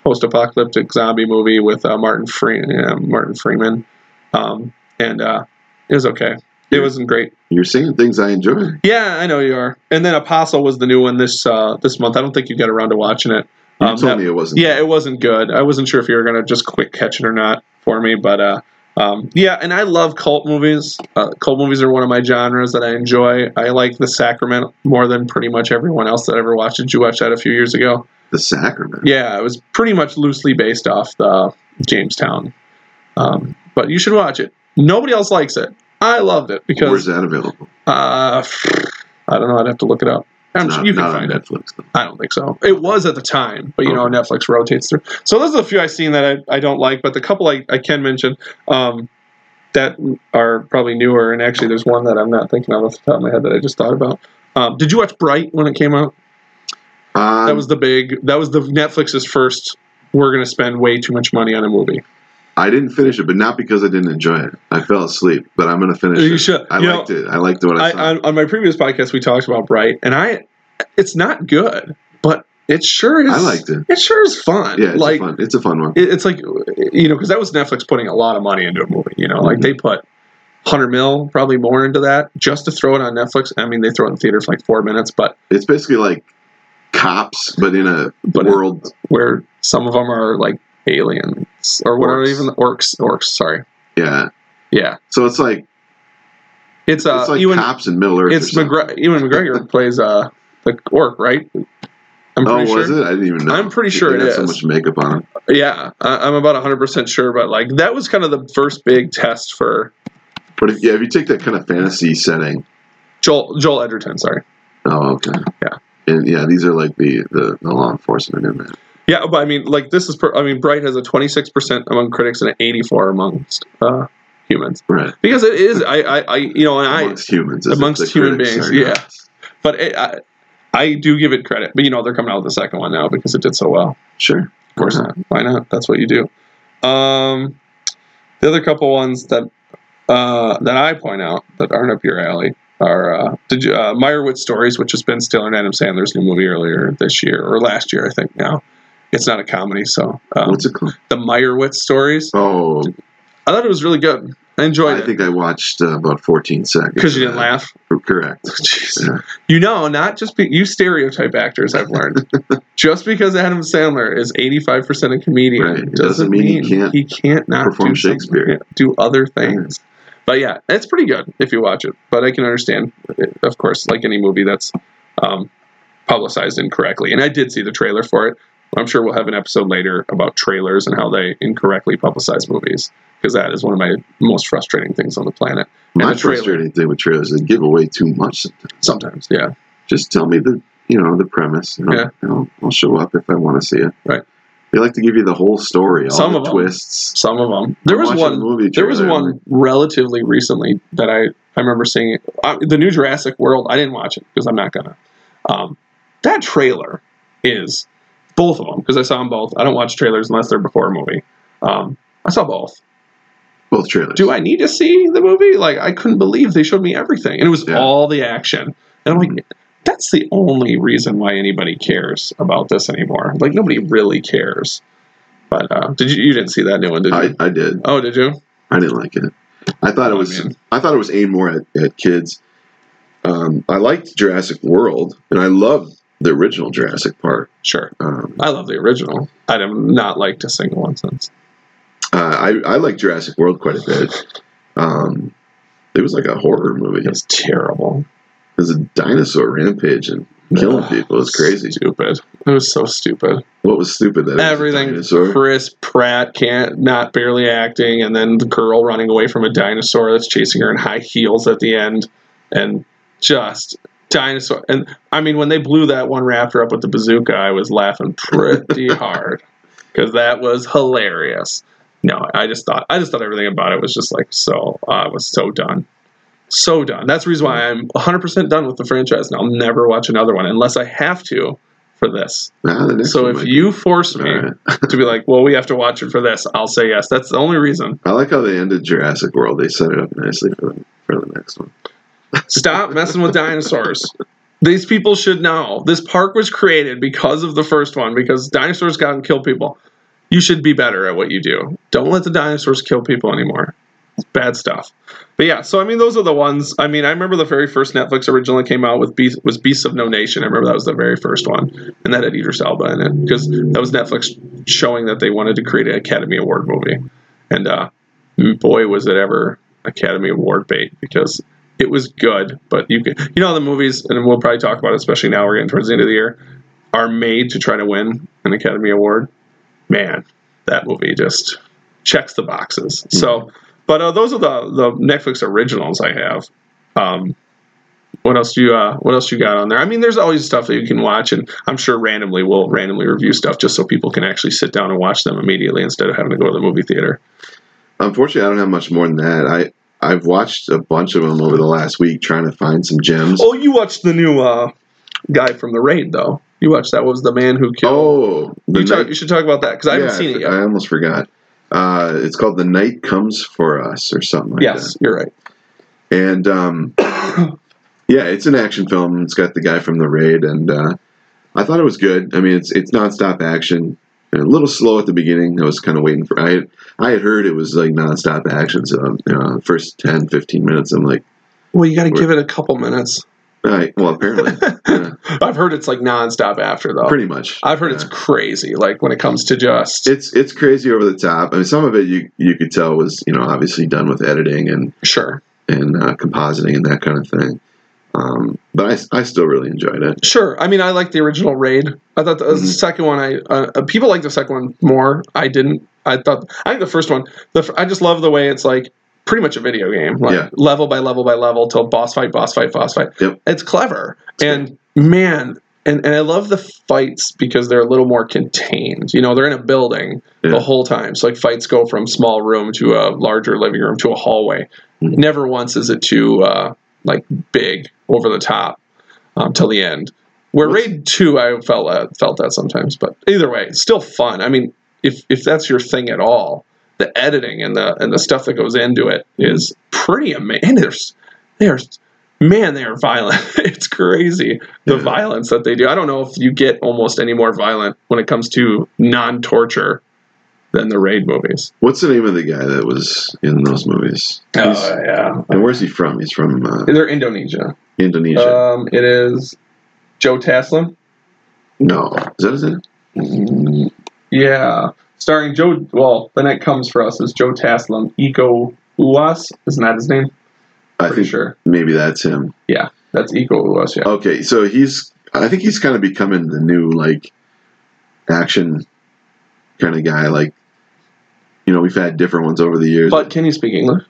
post-apocalyptic zombie movie with Martin Freeman. And it was okay. It wasn't great. You're seeing things I enjoy. Yeah, I know you are. And then Apostle was the new one this month. I don't think you got around to watching it. You told me it wasn't. Yeah, it wasn't good. I wasn't sure if you were going to just quick catch it or not for me. But and I love cult movies. Cult movies are one of my genres that I enjoy. I like The Sacrament more than pretty much everyone else that I ever watched. Did you watch that a few years ago? The Sacrament? Yeah, it was pretty much loosely based off the Jamestown. But you should watch it. Nobody else likes it. I loved it because... Where's that available? I don't know. I'd have to look it up. You can find it. Netflix, though. I don't think so. It was at the time, but Netflix rotates through. So those are the few I've seen that I don't like, but the couple I can mention that are probably newer, and actually there's one that I'm not thinking of off the top of my head that I just thought about. Did you watch Bright when it came out? That was the Netflix's first, we're going to spend way too much money on a movie. I didn't finish it, but not because I didn't enjoy it. I fell asleep, but I'm going to finish it. You should. I liked it. I liked what I saw. On my previous podcast, we talked about Bright, and it's not good, but it sure is. I liked it. It sure is fun. Yeah, it's a fun one. It's because that was Netflix putting a lot of money into a movie. They put $100 million, probably more into that, just to throw it on Netflix. I mean, they throw it in theater for 4 minutes, but it's basically like Cops, but in a world where some of them are like aliens. Or whatever, even the orcs. Sorry. Yeah. So it's like it's like Cops in Middle Earth. It's Ewan McGregor plays the orc, right? Was it? I didn't even know. I'm pretty sure it is. So much makeup on him. Yeah, I'm about 100% sure, but that was kind of the first big test for. But if you take that kind of fantasy setting, Joel Edgerton. Sorry. Oh, okay. Yeah. And these are like the law enforcement in there. Yeah, but I mean, this is... Bright has a 26% among critics and an 84% amongst humans. Right. Because it is... amongst humans. Amongst human beings, yeah. But I do give it credit. But, they're coming out with the second one now because it did so well. Sure. Of course not. Why not? That's what you do. The other couple ones that I point out that aren't up your alley... are Meyerowitz Stories, which has been Still in Adam Sandler's new movie earlier this year, or last year, I think now. It's not a comedy, so. What's it called? The Meyerowitz Stories. Oh. I thought it was really good. I enjoyed it. I think I watched about 14 seconds. Because you didn't laugh? Correct. Jeez. Yeah. You know, not just you stereotype actors, I've learned. Just because Adam Sandler is 85% a comedian doesn't mean he can't perform Shakespeare. Do other things. Yeah. But yeah, it's pretty good if you watch it. But I can understand, of course, like any movie that's publicized incorrectly. And I did see the trailer for it. I'm sure we'll have an episode later about trailers and how they incorrectly publicize movies, because that is one of my most frustrating things on the planet. My frustrating thing with trailers is they give away too much sometimes. Sometimes, yeah. Just tell me the premise. I'll show up if I want to see it. Right. They like to give you the whole story, all the twists. Some of them. There was one relatively recently that I remember seeing. The new Jurassic World, I didn't watch it because I'm not going to. That trailer is... Both of them, because I saw them both. I don't watch trailers unless they're before a movie. I saw both. Both trailers. Do I need to see the movie? Like, I couldn't believe they showed me everything. And it was all the action. And I'm like, that's the only reason why anybody cares about this anymore. Like, nobody really cares. But you didn't see that new one, did you? I did. Oh, did you? I didn't like it. I thought it was aimed more at kids. I liked Jurassic World, and I loved the original Jurassic Park. Sure. I love the original. I have not liked a single one since. I like Jurassic World quite a bit. It was like a horror movie. It was terrible. It was a dinosaur rampage and killing people. It was crazy. Stupid. It was so stupid. What was stupid? That everything. It was a dinosaur? Chris Pratt barely acting, and then the girl running away from a dinosaur that's chasing her in high heels at the end, and just... dinosaur. And I mean, when they blew that one raptor up with the bazooka, I was laughing pretty hard because that was hilarious. No, I just thought everything about it was just like, so I was so done. So done. That's the reason why I'm 100% done with the franchise, and I'll never watch another one unless I have to for this. So if you force me to be like, well, we have to watch it for this, I'll say yes. That's the only reason. I like how they ended Jurassic World. They set it up nicely for the next one. Stop messing with dinosaurs. These people should know. This park was created because of the first one, because dinosaurs got and killed people. You should be better at what you do. Don't let the dinosaurs kill people anymore. It's bad stuff. But yeah, so I mean, those are the ones. I mean, I remember the very first Netflix originally came out with Beasts of No Nation. I remember that was the very first one. And that had Idris Elba in it, because that was Netflix showing that they wanted to create an Academy Award movie. And boy, was it ever Academy Award bait, because... it was good, but the movies, and we'll probably talk about it, especially now we're getting towards the end of the year, are made to try to win an Academy Award. Man, that movie just checks the boxes. So, but those are the Netflix originals I have. What else you got on there? I mean, there's always stuff that you can watch, and I'm sure we'll randomly review stuff just so people can actually sit down and watch them immediately instead of having to go to the movie theater. Unfortunately, I don't have much more than that. I've watched a bunch of them over the last week trying to find some gems. Oh, you watched the new guy from The Raid, though. You watched that. What was the man who killed? Oh. You should talk about that, because I haven't seen it yet. I almost forgot. It's called The Night Comes For Us or something like that. Yes, you're right. And, it's an action film. It's got the guy from The Raid, and I thought it was good. I mean, it's nonstop action. A little slow at the beginning. I was kind of waiting for... I had heard it was like nonstop action, so the first 10, 15 minutes, I'm like... Well, you got to give it a couple minutes. Right. Well, apparently. Yeah. I've heard it's like nonstop after, though. Pretty much. I've heard it's crazy, like when it comes to just... It's crazy over the top. I mean, some of it you could tell was, obviously done with editing and... Sure. And compositing and that kind of thing. But I still really enjoyed it. Sure. I mean, I liked the original Raid. I thought the second one, people liked the second one more. I didn't. I think the first one, I just love the way it's like pretty much a video game. Like level by level by level till boss fight. Yep. It's clever. And I love the fights because they're a little more contained. They're in a building the whole time. So like fights go from small room to a larger living room to a hallway. Mm-hmm. Never once is it too... like big over the top till the end. Where Raid 2, I felt that sometimes, but either way, it's still fun. I mean, if that's your thing at all, the editing and the stuff that goes into it is pretty amazing. And there's man, they are violent. It's crazy, the violence that they do. I don't know if you get almost any more violent when it comes to non-torture than the Raid movies. What's the name of the guy that was in those movies? And where's he from? He's from... they're Indonesia. It is Joe Taslim. No. Is that his name? Yeah. Starring Joe... Well, The Night Comes For Us is Joe Taslim. Iko Uwais, isn't that his name? I think maybe that's him. Yeah, that's Iko Uwais, yeah. Okay, so he's... I think he's kind of becoming the new, like, action kind of guy, like... You know, we've had different ones over the years. But can he speak English?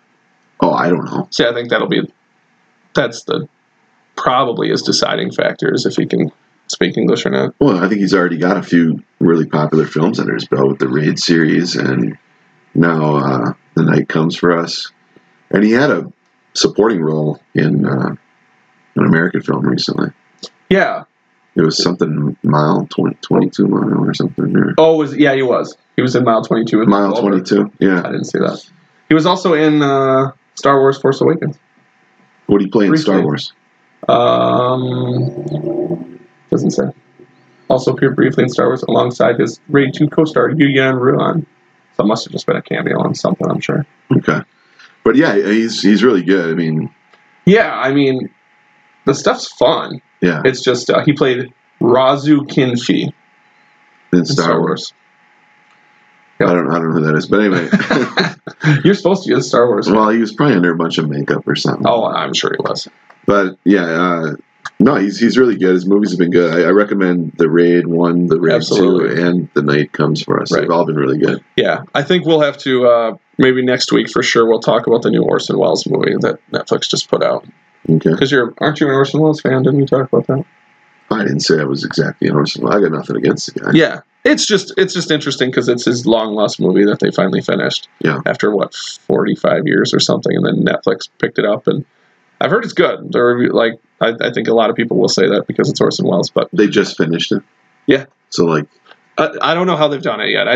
Oh, I don't know. See, I think that'll be... That's the... Probably his deciding factor is if he can speak English or not. Well, I think he's already got a few really popular films under his belt with the Raid series, and now The Night Comes For Us. And he had a supporting role in an American film recently. Yeah. It was something Mile 22 Mile or something. Or... Oh, he was. He was in Mile 22. Mile 22, yeah. I didn't see that. He was also in Star Wars Force Awakens. What did he play in Star Wars? Doesn't say. Also appeared briefly in Star Wars alongside his Raid 2 co-star Yuyan Ruan. So it must have just been a cameo on something, I'm sure. Okay. But yeah, he's really good. I mean... Yeah, I mean, the stuff's fun. Yeah. It's just, he played Razu Kinfi in Star Wars. Yep. I don't know who that is, but anyway. You're supposed to be in Star Wars. Well, he was probably under a bunch of makeup or something. Oh, I'm sure he was. But yeah, no, he's really good. His movies have been good. I recommend The Raid 1, The Raid 2, and The Night Comes For Us. Right. They've all been really good. Yeah, I think we'll have to, maybe next week for sure, we'll talk about the new Orson Welles movie that Netflix just put out. Okay. Because aren't you an Orson Welles fan? Didn't you talk about that? I didn't say I was exactly an Orson Welles. I got nothing against the guy. Yeah, it's just interesting because it's his long-lost movie that they finally finished after, 45 years or something, and then Netflix picked it up, and I've heard it's good. I think a lot of people will say that because it's Orson Welles, but they just finished it. Yeah. So I don't know how they've done it yet.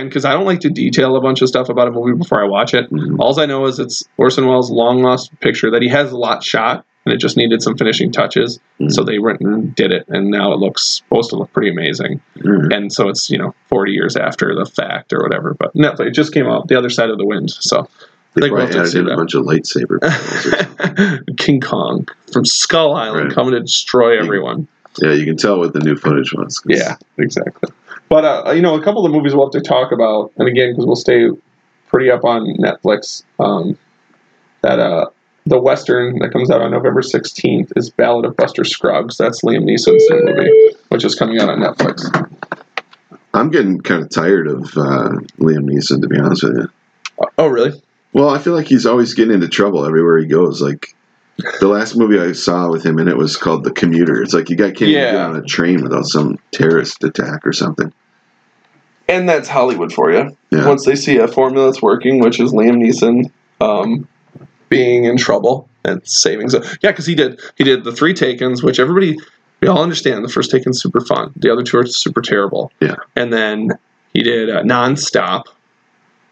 Because I don't like to detail a bunch of stuff about a movie before I watch it. Mm-hmm. All I know is it's Orson Welles' long lost picture that he has a lot shot, and it just needed some finishing touches. Mm-hmm. So they went and did it, and now it looks supposed to look pretty amazing. Mm-hmm. And so it's 40 years after the fact or whatever. But Netflix, it just came out The Other Side of the Wind, so. They probably added in a bunch of lightsaber battles. King Kong from Skull Island coming to destroy everyone. Yeah, you can tell what the new footage was. Yeah, exactly. But, a couple of the movies we'll have to talk about, and again, because we'll stay pretty up on Netflix, that the Western that comes out on November 16th is Ballad of Buster Scruggs. That's Liam Neeson's new movie, which is coming out on Netflix. I'm getting kind of tired of Liam Neeson, to be honest with you. Oh, really? Well, I feel like he's always getting into trouble everywhere he goes. Like, the last movie I saw with him in it was called The Commuter. It's like you can't get on a train without some terrorist attack or something. And that's Hollywood for you. Yeah. Once they see a formula that's working, which is Liam Neeson being in trouble and saving. So, yeah, because he did the three Takens, which we all understand the first Taken's super fun. The other two are super terrible. Yeah. And then he did Nonstop.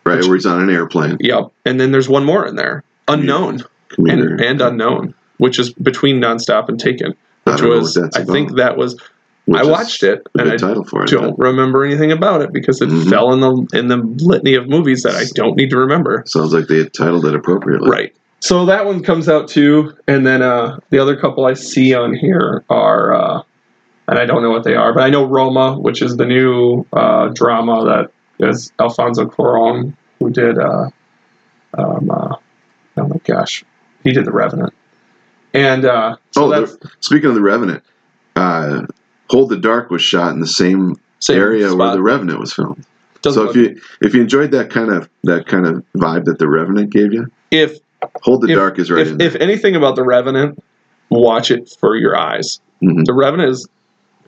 Right, where he's on an airplane. Yep. And then there's one more in there. Unknown. Commuter. And Unknown, which is between Nonstop and Taken. Which was, I think that was, I watched it, and I don't remember anything about it because it fell in the litany of movies that I don't need to remember. Sounds like they had titled it appropriately. Right. So that one comes out too, and then the other couple I see on here are, and I don't know what they are, but I know Roma, which is the new drama that, there's Alfonso Cuarón, who did, oh my gosh, he did The Revenant. And speaking of The Revenant, Hold the Dark was shot in the same area spot where The Revenant was filmed. So if you enjoyed that kind of vibe that The Revenant gave you, if Hold the Dark is right in there. If anything about The Revenant, watch it for your eyes. Mm-hmm. The Revenant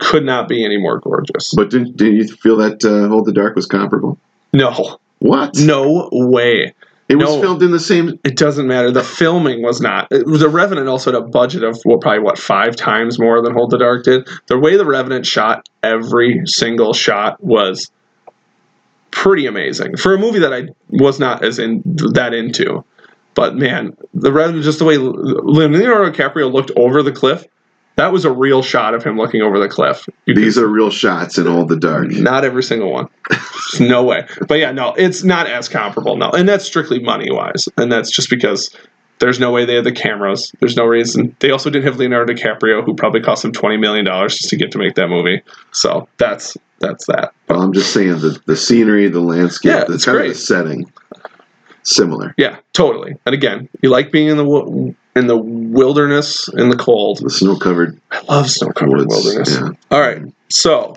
could not be any more gorgeous. But didn't you feel that Hold the Dark was comparable? No. What? No way. It was filmed in the same... It doesn't matter. The filming was not. The Revenant also had a budget of probably 5 times more than Hold the Dark did. The way The Revenant shot every single shot was pretty amazing. For a movie that I was not as into. But man, the rather than just the way Leonardo DiCaprio looked over the cliff, that was a real shot of him looking over the cliff. These are real shots in Hold the Dark. Not every single one. No way. But yeah, no, it's not as comparable. No, and that's strictly money wise, and that's just because there's no way they had the cameras. There's no reason. They also didn't have Leonardo DiCaprio, who probably cost him $20 million just to get to make that movie. So that's that. Well, I'm just saying the scenery, the landscape, yeah, it's kind of the setting. Similar. Yeah, totally. And again, you like being in the wilderness, in the cold. The snow-covered. I love snow-covered wilderness. Yeah. All right, so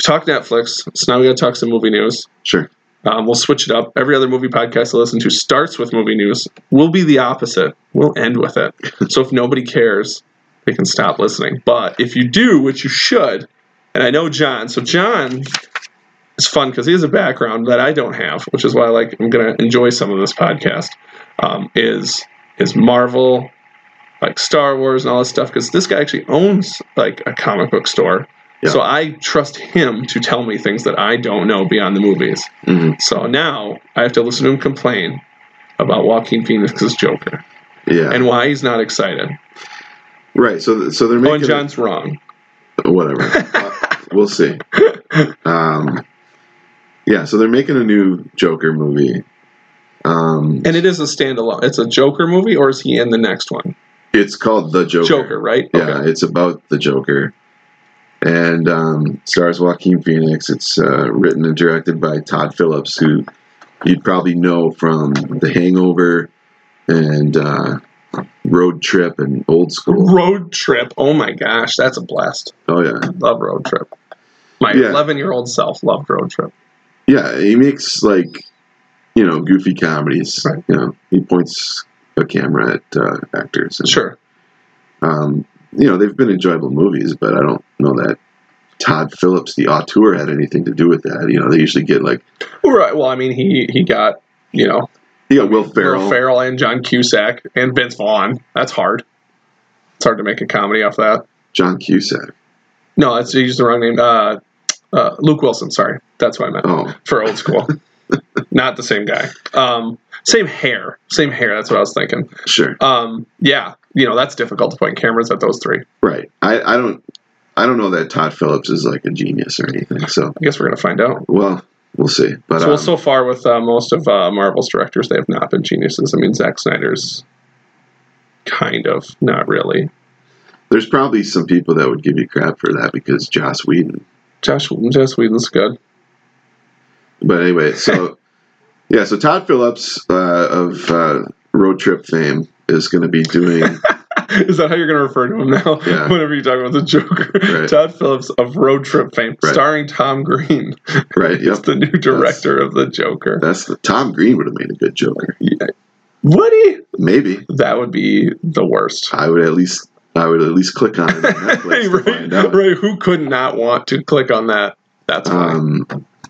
talk Netflix. So now we got to talk some movie news. Sure. We'll switch it up. Every other movie podcast I listen to starts with movie news. We'll be the opposite. We'll end with it. So if nobody cares, they can stop listening. But if you do, which you should, and I know John. So John is fun because he has a background that I don't have, which is why I'm going to enjoy some of this podcast, is Marvel, Star Wars and all this stuff, because this guy actually owns a comic book store. Yeah. So I trust him to tell me things that I don't know beyond the movies. Mm-hmm. So now I have to listen to him complain about Joaquin Phoenix's Joker. Yeah. And why he's not excited. Right. So they're making... Oh, and John's wrong. Whatever. We'll see. Yeah, so they're making a new Joker movie. And it is a standalone. It's a Joker movie, or is he in the next one? It's called The Joker. Joker, right? Yeah, okay. It's about the Joker. And stars Joaquin Phoenix. It's written and directed by Todd Phillips, who you'd probably know from The Hangover and Road Trip and Old School. Road Trip. Oh, my gosh. That's a blast. Oh, yeah. I love Road Trip. My 11-year-old self loved Road Trip. Yeah, he makes, goofy comedies. Right. You know, he points a camera at actors. And, sure. They've been enjoyable movies, but I don't know that Todd Phillips, the auteur, had anything to do with that. They usually get Right. Well, I mean, he got, He got Will Ferrell and John Cusack and Vince Vaughn. That's hard. It's hard to make a comedy off that. John Cusack. No, that's used the wrong name. Luke Wilson, sorry. That's what I meant. Oh. For Old School. Not the same guy. Same hair. That's what I was thinking. Sure. Yeah. That's difficult to point cameras at those three. Right. I don't know that Todd Phillips is a genius or anything. So I guess we're gonna find out. Well, we'll see. But so far with most of Marvel's directors, they have not been geniuses. I mean, Zack Snyder's kind of not really. There's probably some people that would give you crap for that because Joss Whedon. Joss Whedon's good. But anyway, so yeah, so Todd Phillips of Road Trip fame is going to be doing. Is that how you're going to refer to him now? Yeah. Whenever you talk about the Joker, right. Todd Phillips of Road Trip fame, right. Starring Tom Green. Right. Yep. He's the new director of the Joker. Tom Green would have made a good Joker. Yeah. Would he? Maybe. That would be the worst. I would at least click on it on Netflix. Right. To find out. Right. Who could not want to click on that? That's why.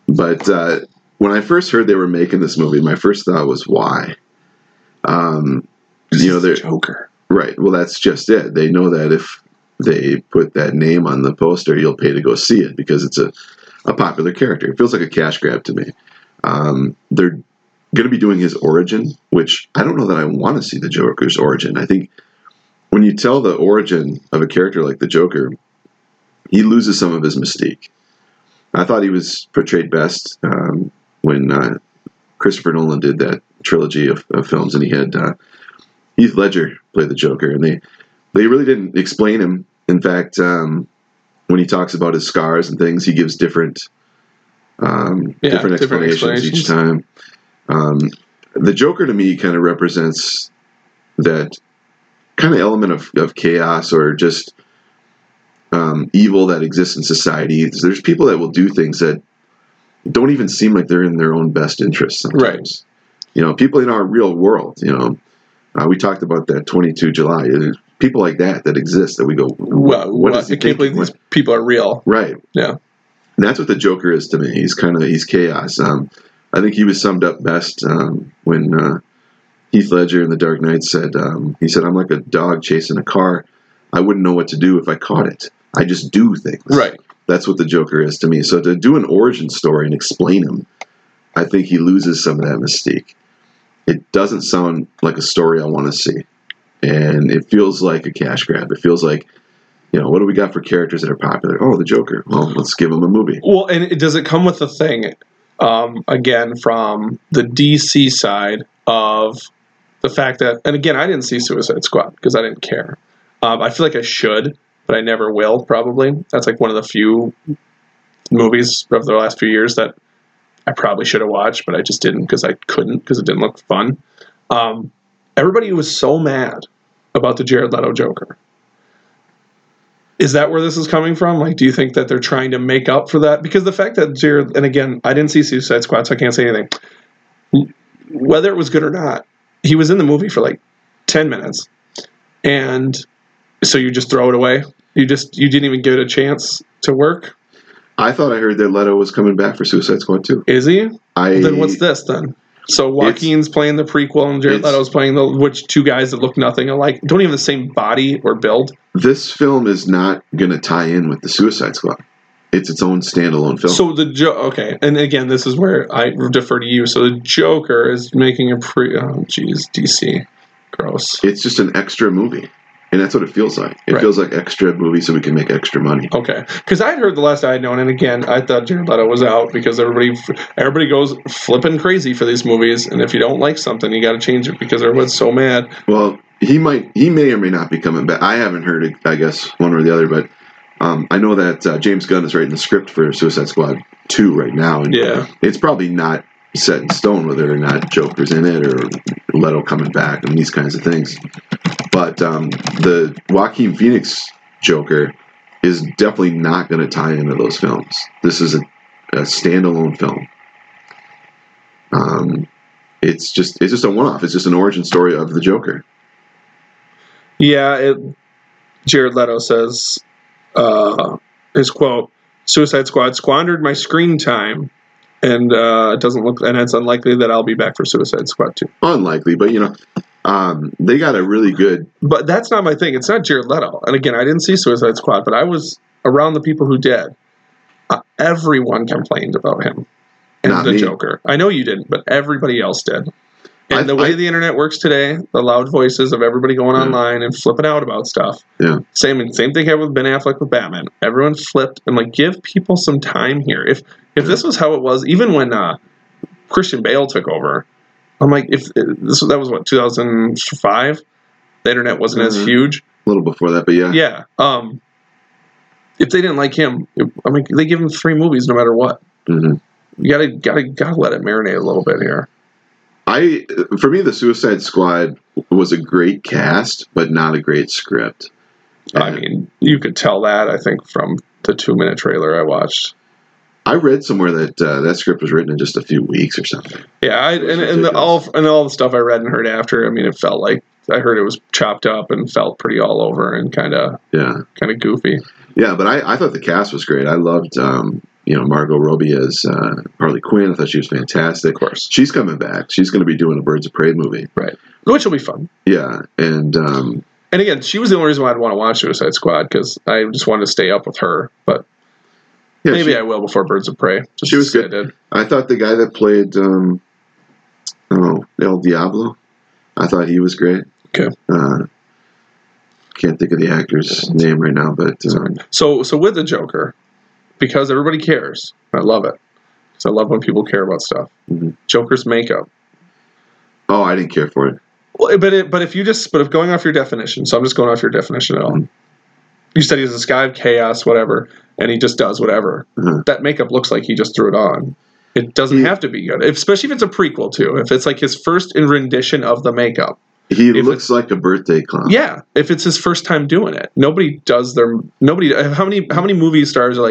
But when I first heard they were making this movie, my first thought was, why? They're Joker. Right. Well, that's just it. They know that if they put that name on the poster, you'll pay to go see it because it's a popular character. It feels like a cash grab to me. They're going to be doing his origin, which I don't know that I want to see the Joker's origin. I think when you tell the origin of a character like the Joker, he loses some of his mystique. I thought he was portrayed best when Christopher Nolan did that trilogy of films, and he had Heath Ledger play the Joker, and they really didn't explain him. In fact, when he talks about his scars and things, he gives different explanations each time. The Joker to me kind of represents that kind of element of chaos or just evil that exists in society. There's people that will do things that don't even seem like they're in their own best interest sometimes. Right. People in our real world, we talked about that 22 July. There's people like that exist that we go, what is he thinking? I can't believe these people are real. Right. Yeah. And that's what the Joker is to me. He's chaos. I think he was summed up best when Heath Ledger in The Dark Knight said, I'm like a dog chasing a car. I wouldn't know what to do if I caught it. I just do things. Right. That's what the Joker is to me. So to do an origin story and explain him, I think he loses some of that mystique. it doesn't sound like a story I want to see. And it feels like a cash grab. It feels like, you know, what do we got for characters that are popular? Oh, the Joker. Well, let's give him a movie. Well, and does it come with a thing, again, from the DC side of the fact that, and again, I didn't see Suicide Squad because I didn't care. I feel like I should, but I never will, probably. That's like one of the few movies of the last few years that I probably should have watched, but I just didn't because I couldn't, because it didn't look fun. Everybody was so mad about the Jared Leto Joker. Is that where this is coming from? Like, do you think that they're trying to make up for that? Because the fact that Jared, and again, I didn't see Suicide Squad, so I can't say anything. Whether it was good or not, he was in the movie for like 10 minutes. And so you just throw it away? You didn't even give it a chance to work? I thought I heard that Leto was coming back for Suicide Squad too. Is he? Then what's this then? So Joaquin's playing the prequel and Jared Leto's playing which two guys that look nothing alike, don't even have the same body or build. This film is not going to tie in with the Suicide Squad. It's its own standalone film. So okay, and again, this is where I defer to you. So the Joker is making a DC, gross. It's just an extra movie. And that's what it feels like. It feels like extra movie so we can make extra money. Okay. Because I'd heard the last I'd known, and again, I thought Jared Leto was out because everybody goes flipping crazy for these movies, and if you don't like something, you got to change it because everyone's so mad. Well, he may or may not be coming back. I haven't heard it, I guess, one or the other, but I know that James Gunn is writing the script for Suicide Squad 2 right now, and it's probably not set in stone whether or not Joker's in it or Leto coming back and these kinds of things. But the Joaquin Phoenix Joker is definitely not going to tie into those films. This is a standalone film. It's just a one-off. It's just an origin story of the Joker. Yeah, Jared Leto says, his quote, "Suicide Squad squandered my screen time. And it doesn't look, and it's unlikely that I'll be back for Suicide Squad 2." Unlikely, but you know, they got a really good. But that's not my thing. It's not Jared Leto. And again, I didn't see Suicide Squad, but I was around the people who did. Everyone complained about him and not the Joker. I know you didn't, but everybody else did. And the way the internet works today, the loud voices of everybody going online and flipping out about stuff. Yeah. Same thing happened with Ben Affleck with Batman. Everyone flipped and like, give people some time here. If this was how it was, even when Christian Bale took over, I'm like, that was what, 2005? The internet wasn't as huge. A little before that, but yeah. Yeah. If they didn't like him, I'm like, they give him 3 movies no matter what. Mm-hmm. You gotta let it marinate a little bit here. For me, the Suicide Squad was a great cast, but not a great script. And I mean, you could tell that, I think, from the 2-minute trailer I watched. I read somewhere that that script was written in just a few weeks or something. Yeah, all the stuff I read and heard after, I mean, it felt like I heard it was chopped up and felt pretty all over and kind of goofy. Yeah, but I thought the cast was great. I loved Margot Robbie as Harley Quinn. I thought she was fantastic. Of course, she's coming back. She's going to be doing a Birds of Prey movie, right? Which will be fun. Yeah, and again, she was the only reason why I'd want to watch Suicide Squad because I just wanted to stay up with her, but. Yeah, maybe I will before Birds of Prey. She was good. I thought the guy that played El Diablo, I thought he was great. Okay. Can't think of the actor's name right now, but so with the Joker, because everybody cares. I love it. Because I love when people care about stuff. Mm-hmm. Joker's makeup. Oh, I didn't care for it. Well, but if going off your definition, so I'm just going off your definition at all. Mm-hmm. You said he's this guy of chaos, whatever, and he just does whatever. Uh-huh. That makeup looks like he just threw it on. It doesn't have to be good, especially if it's a prequel, too. If it's like his first rendition of the makeup. He looks like a birthday clown. Yeah, if it's his first time doing it. Nobody does. How many movie stars are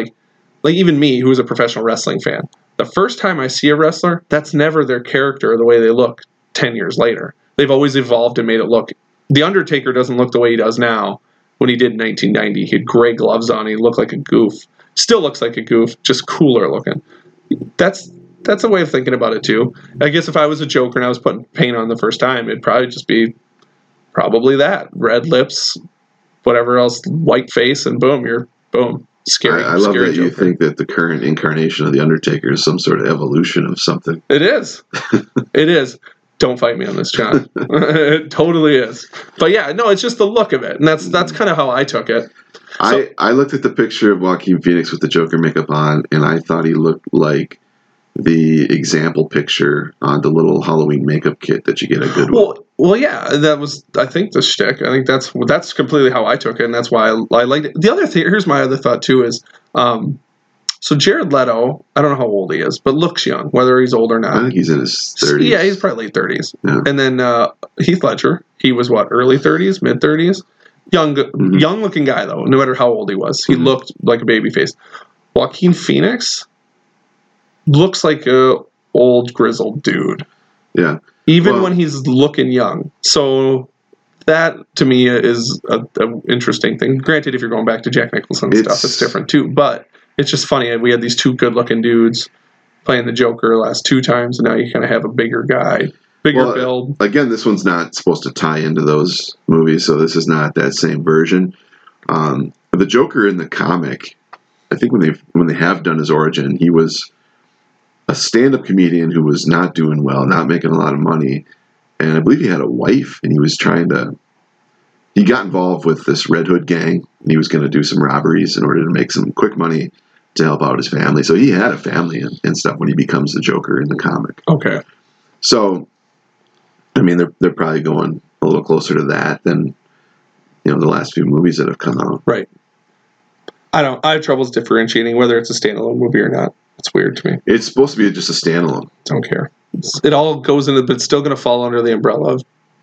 like even me, who is a professional wrestling fan, the first time I see a wrestler, that's never their character or the way they look 10 years later. They've always evolved and made it look. The Undertaker doesn't look the way he does now. When he did in 1990, he had gray gloves on. He looked like a goof. Still looks like a goof, just cooler looking. That's a way of thinking about it, too. I guess if I was a Joker and I was putting paint on the first time, it'd probably just be that. Red lips, whatever else, white face, and boom, you're boom. Scary. I love that Joker. You think that the current incarnation of The Undertaker is some sort of evolution of something. It is. Don't fight me on this, John. It totally is. But yeah, no, it's just the look of it. And that's kind of how I took it. So, I looked at the picture of Joaquin Phoenix with the Joker makeup on, and I thought he looked like the example picture on the little Halloween makeup kit that you get at Goodwill. Well, yeah, that was, I think, the shtick. I think that's completely how I took it, and that's why I liked it. The other thing, here's my other thought, too, is... So Jared Leto, I don't know how old he is, but looks young, whether he's old or not. I think he's in his 30s. Yeah, he's probably late 30s. Yeah. And then Heath Ledger, he was what, early 30s, mid 30s? Young looking guy, though, no matter how old he was. He looked like a babyface. Joaquin Phoenix looks like a old grizzled dude. Yeah. Even when he's looking young. So... that, to me, is an interesting thing. Granted, if you're going back to Jack Nicholson stuff, it's different, too. But it's just funny. We had these two good-looking dudes playing the Joker last two times, and now you kind of have a bigger guy, bigger build. Again, this one's not supposed to tie into those movies, so this is not that same version. The Joker in the comic, I think when they have done his origin, he was a stand-up comedian who was not doing well, not making a lot of money. And I believe he had a wife, and he was he got involved with this Red Hood gang, and he was going to do some robberies in order to make some quick money to help out his family. So he had a family and stuff when he becomes the Joker in the comic. Okay. So, I mean, they're probably going a little closer to that than, you know, the last few movies that have come out. Right. I have troubles differentiating whether it's a standalone movie or not. It's weird to me. It's supposed to be just a standalone. Don't care. It all goes into, but it's still going to fall under the umbrella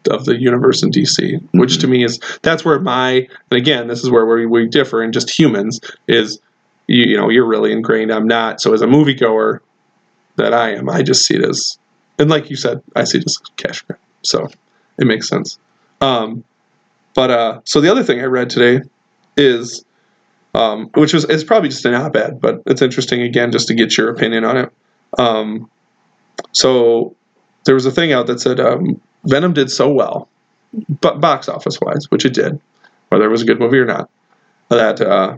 of the universe in DC, which to me is, that's where and again, this is where we differ in just humans, is, you know, you're really ingrained, I'm not. So as a moviegoer that I am, I just see it as, and like you said, I see it as cash grab. So it makes sense. So the other thing I read today is, which is probably just an op-ed, but it's interesting, again, just to get your opinion on it. So there was a thing out that said Venom did so well, but box office wise, which it did, whether it was a good movie or not, that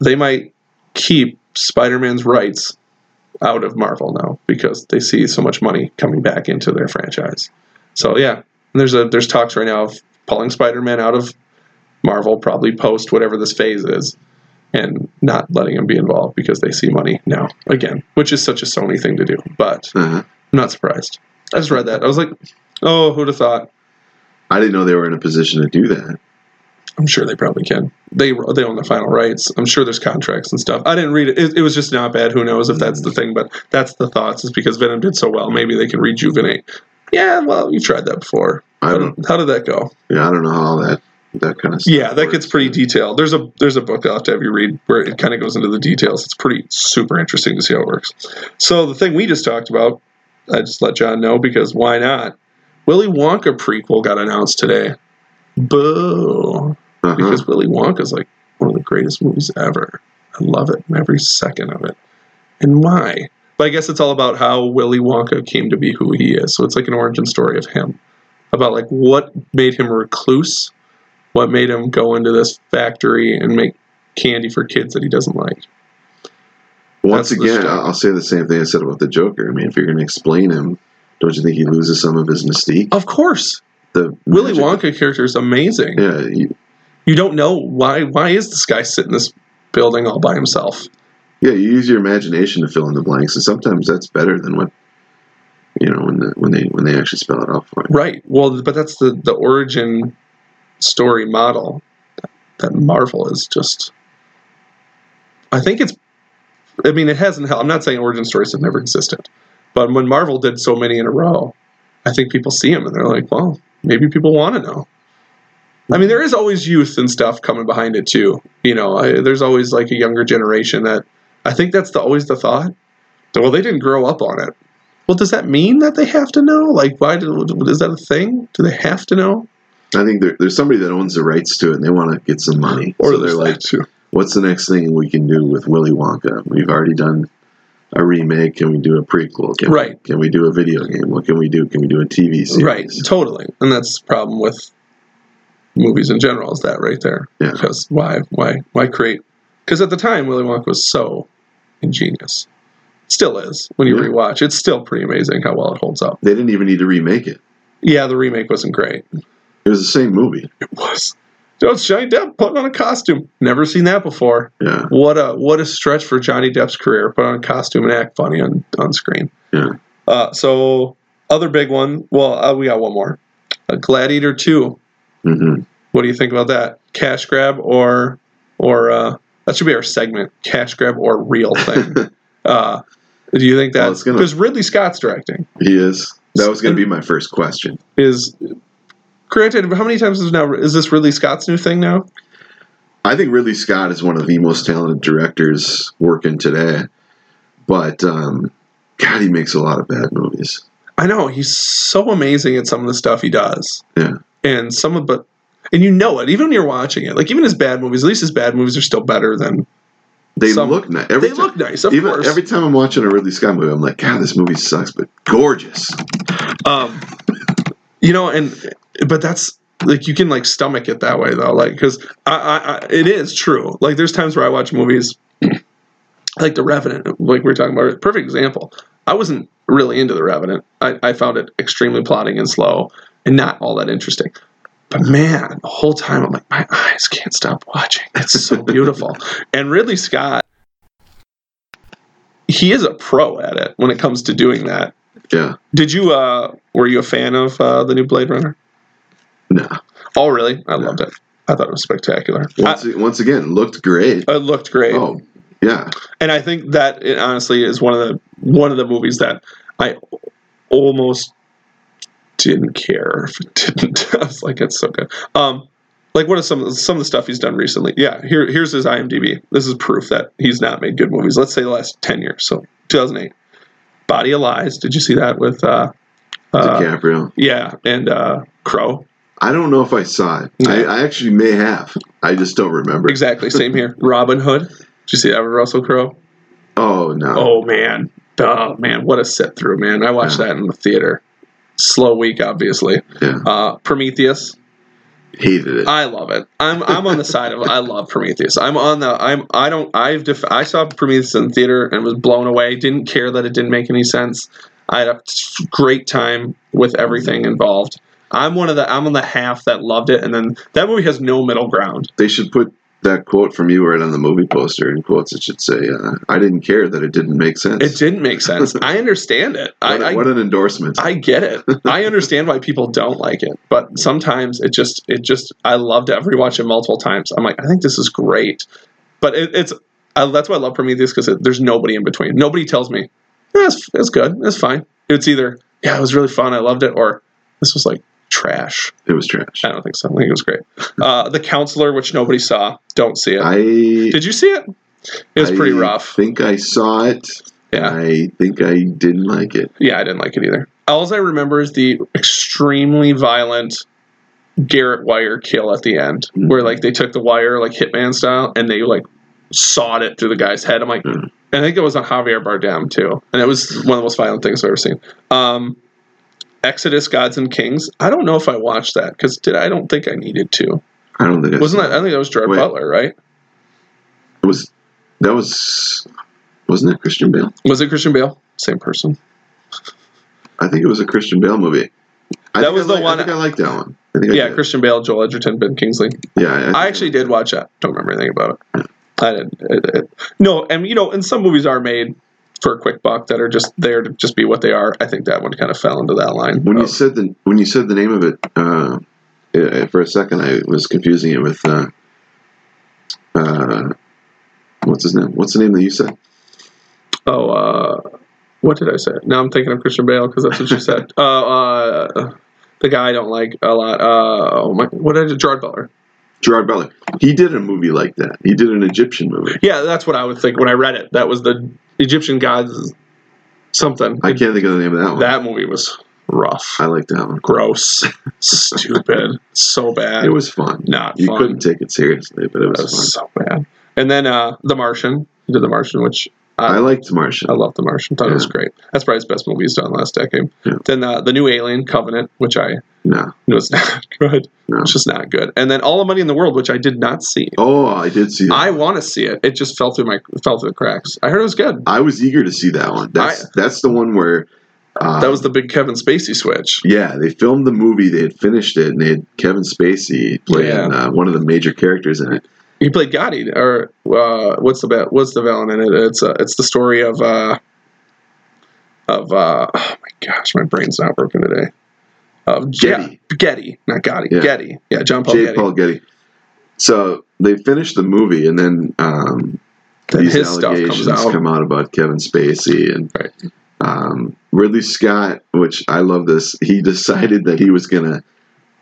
they might keep Spider-Man's rights out of Marvel now because they see so much money coming back into their franchise. So yeah, there's talks right now of pulling Spider-Man out of Marvel, probably post whatever this phase is, and not letting him be involved because they see money now, again, which is such a Sony thing to do. But I'm not surprised. I just read that. I was like, oh, who'd have thought? I didn't know they were in a position to do that. I'm sure they probably can. They own the final rights. I'm sure there's contracts and stuff. I didn't read it. It was just an op-ed. Who knows if that's the thing, but that's the thoughts, is because Venom did so well, maybe they can rejuvenate. Yeah, well, you've tried that before. How did that go? Yeah, I don't know how that kind of stuff. Yeah, that gets pretty detailed. There's a book I'll have to have you read where it kind of goes into the details. It's pretty super interesting to see how it works. So the thing we just talked about, I just let John know because why not? Willy Wonka prequel got announced today. Boo. Because Willy Wonka is like one of the greatest movies ever. I love it, every second of it. And why? But I guess it's all about how Willy Wonka came to be who he is. So it's like an origin story of him. About like what made him a recluse. What made him go into this factory and make candy for kids that he doesn't like? Once again, I'll say the same thing I said about the Joker. I mean, if you're going to explain him, don't you think he loses some of his mystique? Of course. The Willy Wonka character is amazing. Yeah, you don't know why is this guy sitting in this building all by himself? Yeah, you use your imagination to fill in the blanks, and sometimes that's better than what, you know, when they actually spell it out for you. Right. Well, but that's the origin story model that Marvel is just, I think it's, I mean, it hasn't helped. I'm not saying origin stories have never existed, but when Marvel did so many in a row, I think people see them and they're like, well, maybe people want to know. I mean, there is always youth and stuff coming behind it too, you know. There's always like a younger generation that, I think that's always the thought, that, well, they didn't grow up on it. Well, does that mean that they have to know? Like, is that a thing? Do they have to know? I think there's somebody that owns the rights to it, and they want to get some money. Or so they're like, what's the next thing we can do with Willy Wonka? We've already done a remake. Can we do a prequel? Can we do a video game? What can we do? Can we do a TV series? Right, totally. And that's the problem with movies in general, is that right there. Yeah. Because why create? Because at the time, Willy Wonka was so ingenious. Still is. When you rewatch, it's still pretty amazing how well it holds up. They didn't even need to remake it. Yeah, the remake wasn't great. It was the same movie. It was. Oh, it's Johnny Depp putting on a costume. Never seen that before. Yeah. What a stretch for Johnny Depp's career. Put on a costume and act funny on screen. Yeah. So, other big one. Well, we got one more. Gladiator 2. Mm-hmm. What do you think about that? Cash grab or that should be our segment. Cash grab or real thing. Do you think that? Because Ridley Scott's directing. He is. That was going to be my first question. Is granted, how many times is this Ridley Scott's new thing now? I think Ridley Scott is one of the most talented directors working today. But, God, he makes a lot of bad movies. I know. He's so amazing at some of the stuff he does. Yeah. And and you know it, even when you're watching it. Like, even his bad movies, at least his bad movies are still better than... They look nice. They look nice, of course. Every time I'm watching a Ridley Scott movie, I'm like, God, this movie sucks, but gorgeous. But that's, like, you can, like, stomach it that way, though. Like, because it is true. Like, there's times where I watch movies, like The Revenant, like we were talking about. Perfect example. I wasn't really into The Revenant. I found it extremely plodding and slow and not all that interesting. But man, the whole time I'm like, my eyes can't stop watching. It's so beautiful. And Ridley Scott, he is a pro at it when it comes to doing that. Yeah. Did you, were you a fan of the new Blade Runner? No. Oh, really? I loved it. I thought it was spectacular. Once again, looked great. It looked great. Oh, yeah. And I think that it honestly is one of the movies that I almost didn't care if it didn't. I was like, it's so good. Like, what are some of the stuff he's done recently? Yeah, here's his IMDb. This is proof that he's not made good movies. Let's say the last 10 years. So 2008, Body of Lies. Did you see that with DiCaprio? Yeah, and Crow. I don't know if I saw it. Yeah. I actually may have. I just don't remember. Exactly. Same here. Robin Hood. Did you see that with Russell Crowe? Oh no. Oh man, what a sit through, man. I watched that in the theater. Slow week, obviously. Yeah. Prometheus. Hated it. I love it. I'm on the side of I love Prometheus. I saw Prometheus in the theater and was blown away. Didn't care that it didn't make any sense. I had a great time with everything involved. I'm on the half that loved it, and then that movie has no middle ground. They should put that quote from you right on the movie poster in quotes. It should say, I didn't care that it didn't make sense. It didn't make sense. I understand it. What an endorsement. I get it. I understand why people don't like it, but sometimes it just, I loved it. I've rewatched it multiple times. I'm like, I think this is great, but it's that's why I love Prometheus, because there's nobody in between. Nobody tells me that's good. That's fine. It's either, it was really fun. I loved it. Or this was like, trash. It was trash. I don't think so. I think it was great. The Counselor, which nobody saw. Don't see it. Did you see it? It was pretty rough. I think I saw it. Yeah. I think I didn't like it. Yeah, I didn't like it either. All I remember is the extremely violent Garrett wire kill at the end, where like they took the wire like Hitman style and they like sawed it through the guy's head. I'm like, and I think it was on Javier Bardem too, and it was one of the most violent things I've ever seen. Exodus: Gods and Kings. I don't know if I watched that because I don't think I needed to. I don't think it wasn't that. I think that was Gerard Butler, right? Wasn't that Christian Bale? Was it Christian Bale? Same person. I think it was a Christian Bale movie. I think I liked that one. Christian Bale, Joel Edgerton, Ben Kingsley. Yeah, I actually did watch that. Don't remember anything about it. Yeah. I didn't. No, and and some movies are made for a quick buck that are just there to just be what they are. I think that one kind of fell into that line. When you said the name of it, for a second I was confusing it with what's his name? What's the name that you said? Oh, what did I say? Now I'm thinking of Christian Bale because that's what you said. The guy I don't like a lot. What did I do? Gerard Butler. Gerard Butler. He did a movie like that. He did an Egyptian movie. Yeah, that's what I would think when I read it. That was the Egyptian Gods something. I can't think of the name of that one. That movie was rough. I liked that one. Gross. Stupid. So bad. It was fun. You couldn't take it seriously, but it was fun. So bad. And then The Martian. He did The Martian, which I liked The Martian. I love The Martian. Thought it was great. That's probably his best movie he's done last decade. Yeah. Then the new Alien, Covenant, which I knew it's not good. No. It's just not good. And then All the Money in the World, which I did not see. Oh, I did see that. I want to see it. It just fell through the cracks. I heard it was good. I was eager to see that one. That's the one where... that was the big Kevin Spacey switch. Yeah, they filmed the movie. They had finished it, and they had Kevin Spacey playing one of the major characters in it. He played Gotti, or what's the villain in it? It's the story of oh my gosh, my brain's not working today. Getty, not Gotti. Yeah. Getty, yeah, John Paul Getty. So they finished the movie, and then these allegations come out about Kevin Spacey and. Right. Ridley Scott, which I love this, he decided that he was going to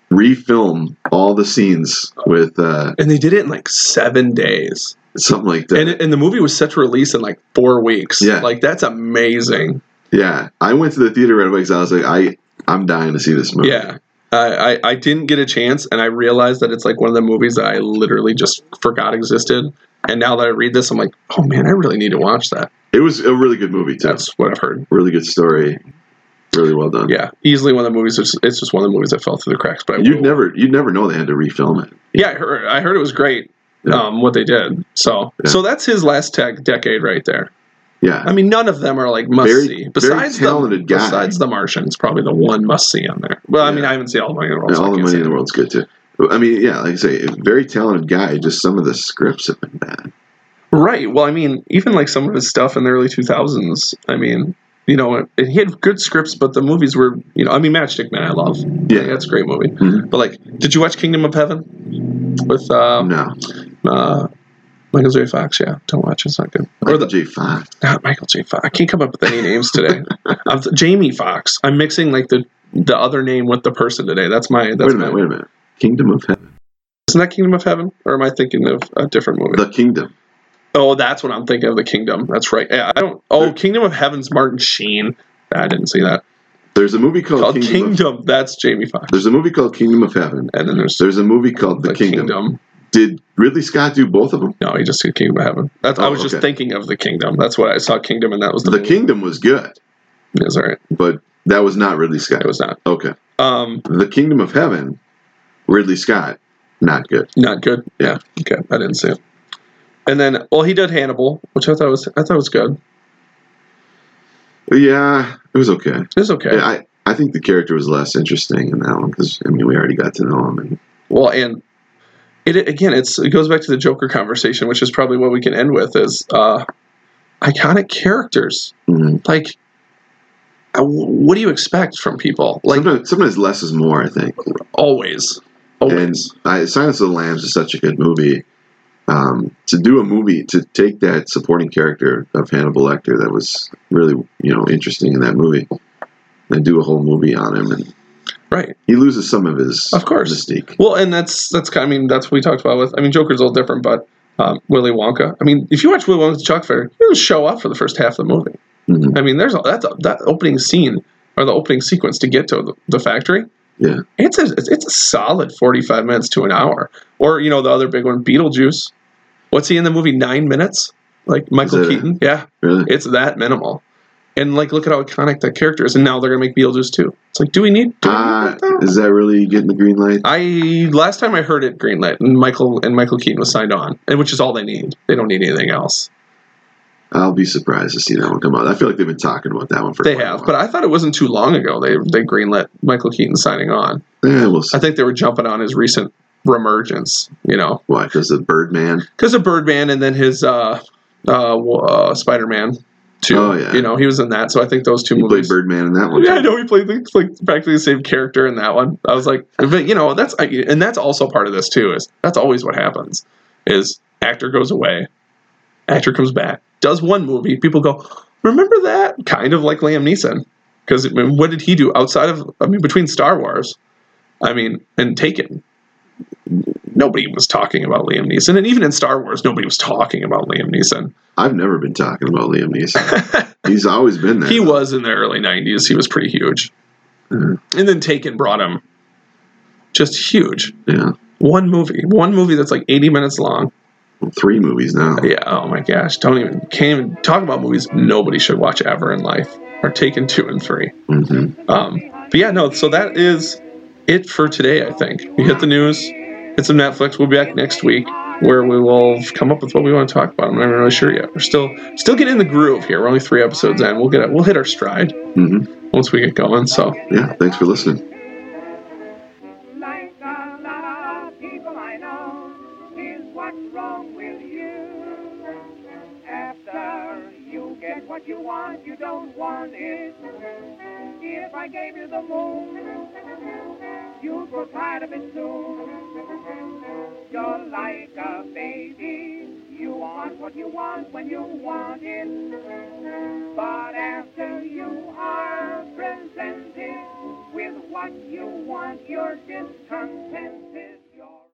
refilm all the scenes with... and they did it in like 7 days. Something like that. And the movie was set to release in like 4 weeks. Yeah. Like, that's amazing. Yeah. I went to the theater right away because I was like, I'm dying to see this movie. Yeah. I didn't get a chance, and I realized that it's like one of the movies that I literally just forgot existed. And now that I read this, I'm like, oh man, I really need to watch that. It was a really good movie, too. That's what I've heard. Really good story. Really well done. Yeah. Easily one of the movies. It's just one of the movies that fell through the cracks. But you'd never know they had to refilm it. Yeah, I heard it was great, what they did. So that's his last decade right there. Yeah. I mean, none of them are like must-see. Besides The Martian, it's probably the one must-see on there. Well, I mean, I haven't seen All the Money in the World. Yeah, All the Money in the World's good, too. I mean, yeah, like I say, a very talented guy. Just some of the scripts have been bad. Right. Well, I mean, even like some of his stuff in the early 2000s, I mean, you know, he had good scripts, but the movies were, you know, I mean, Matchstick Men I love. Yeah. Like, that's a great movie. Mm-hmm. But like, did you watch Kingdom of Heaven? With, no. Michael J. Fox, yeah. Don't watch it. It's not good. Michael J. Fox. I can't come up with any names today. Jamie Fox. I'm mixing like the other name with the person today. Wait a minute. Kingdom of Heaven. Isn't that Kingdom of Heaven? Or am I thinking of a different movie? The Kingdom. Oh, that's what I'm thinking of, The Kingdom. That's right. Yeah, I don't. Oh, Kingdom of Heaven's Martin Sheen. I didn't see that. There's a movie called Kingdom. That's Jamie Fox. There's a movie called Kingdom of Heaven, and then there's a movie called The Kingdom. Did Ridley Scott do both of them? No, he just did Kingdom of Heaven. I was just thinking of The Kingdom. That's what I saw. Kingdom, and that was the movie. Kingdom was good. It was all right, but that was not Ridley Scott. It was not. Okay. The Kingdom of Heaven, Ridley Scott, not good. Not good. Yeah. Okay, I didn't see it. And then, well, he did Hannibal, which I thought was good. Yeah, it was okay. It was okay. Yeah, I think the character was less interesting in that one because, I mean, we already got to know him. It goes back to the Joker conversation, which is probably what we can end with is iconic characters. Mm-hmm. Like, what do you expect from people? Like, sometimes less is more, I think. Always. And Silence of the Lambs is such a good movie. To do a movie, to take that supporting character of Hannibal Lecter that was really, you know, interesting in that movie and do a whole movie on him. And right. He loses some of his mystique. Well, and that's what we talked about with, I mean, Joker's a little different, but Willy Wonka. I mean, if you watch Willy Wonka's Chocolate Factory, he doesn't show up for the first half of the movie. Mm-hmm. I mean, that opening scene or the opening sequence to get to the factory. Yeah, it's a solid 45 minutes to an hour. Or, you know, the other big one, Beetlejuice. What's he in the movie? 9 minutes? Like Michael Keaton? Yeah. Really? It's that minimal. And, like, look at how iconic that character is. And now they're going to make Beetlejuice 2. It's like, do we need that? Is that really getting the green light? Last time I heard it, green light. And Michael Keaton was signed on, which is all they need. They don't need anything else. I'll be surprised to see that one come out. I feel like they've been talking about that one for a while. They have, but I thought it wasn't too long ago they greenlit Michael Keaton signing on. Yeah, we'll see. I think they were jumping on his recent reemergence, you know. Why? Because of Birdman? Because of Birdman and then his Spider-Man 2. Oh, yeah. You know, he was in that, so I think those two movies. He played Birdman in that one. Yeah, I know. He played like practically the same character in that one. I was like, but, you know, that's also part of this, too, is that's always what happens, is actor goes away, actor comes back. Does one movie, people go, remember that? Kind of like Liam Neeson. Because, I mean, what did he do between Star Wars, I mean, and Taken? Nobody was talking about Liam Neeson. And even in Star Wars, nobody was talking about Liam Neeson. I've never been talking about Liam Neeson. He's always been there. He was in the early 90s. He was pretty huge. Mm-hmm. And then Taken brought him just huge. Yeah. One movie that's like 80 minutes long. Three movies now. Yeah. Oh my gosh. Can't even talk about movies nobody should watch ever in life. Are Taken 2 and 3. Mm-hmm. But yeah, no. So that is it for today. I think we hit the news, hit some Netflix. We'll be back next week where we will come up with what we want to talk about. I'm not really sure yet. We're still getting in the groove here. We're only 3 episodes in. We'll hit our stride mm-hmm. once we get going. So yeah. Thanks for listening. You want, you don't want it. If I gave you the moon, you'd grow tired of it soon. You're like a baby. You want what you want when you want it. But after you are presented with what you want, you're discontented.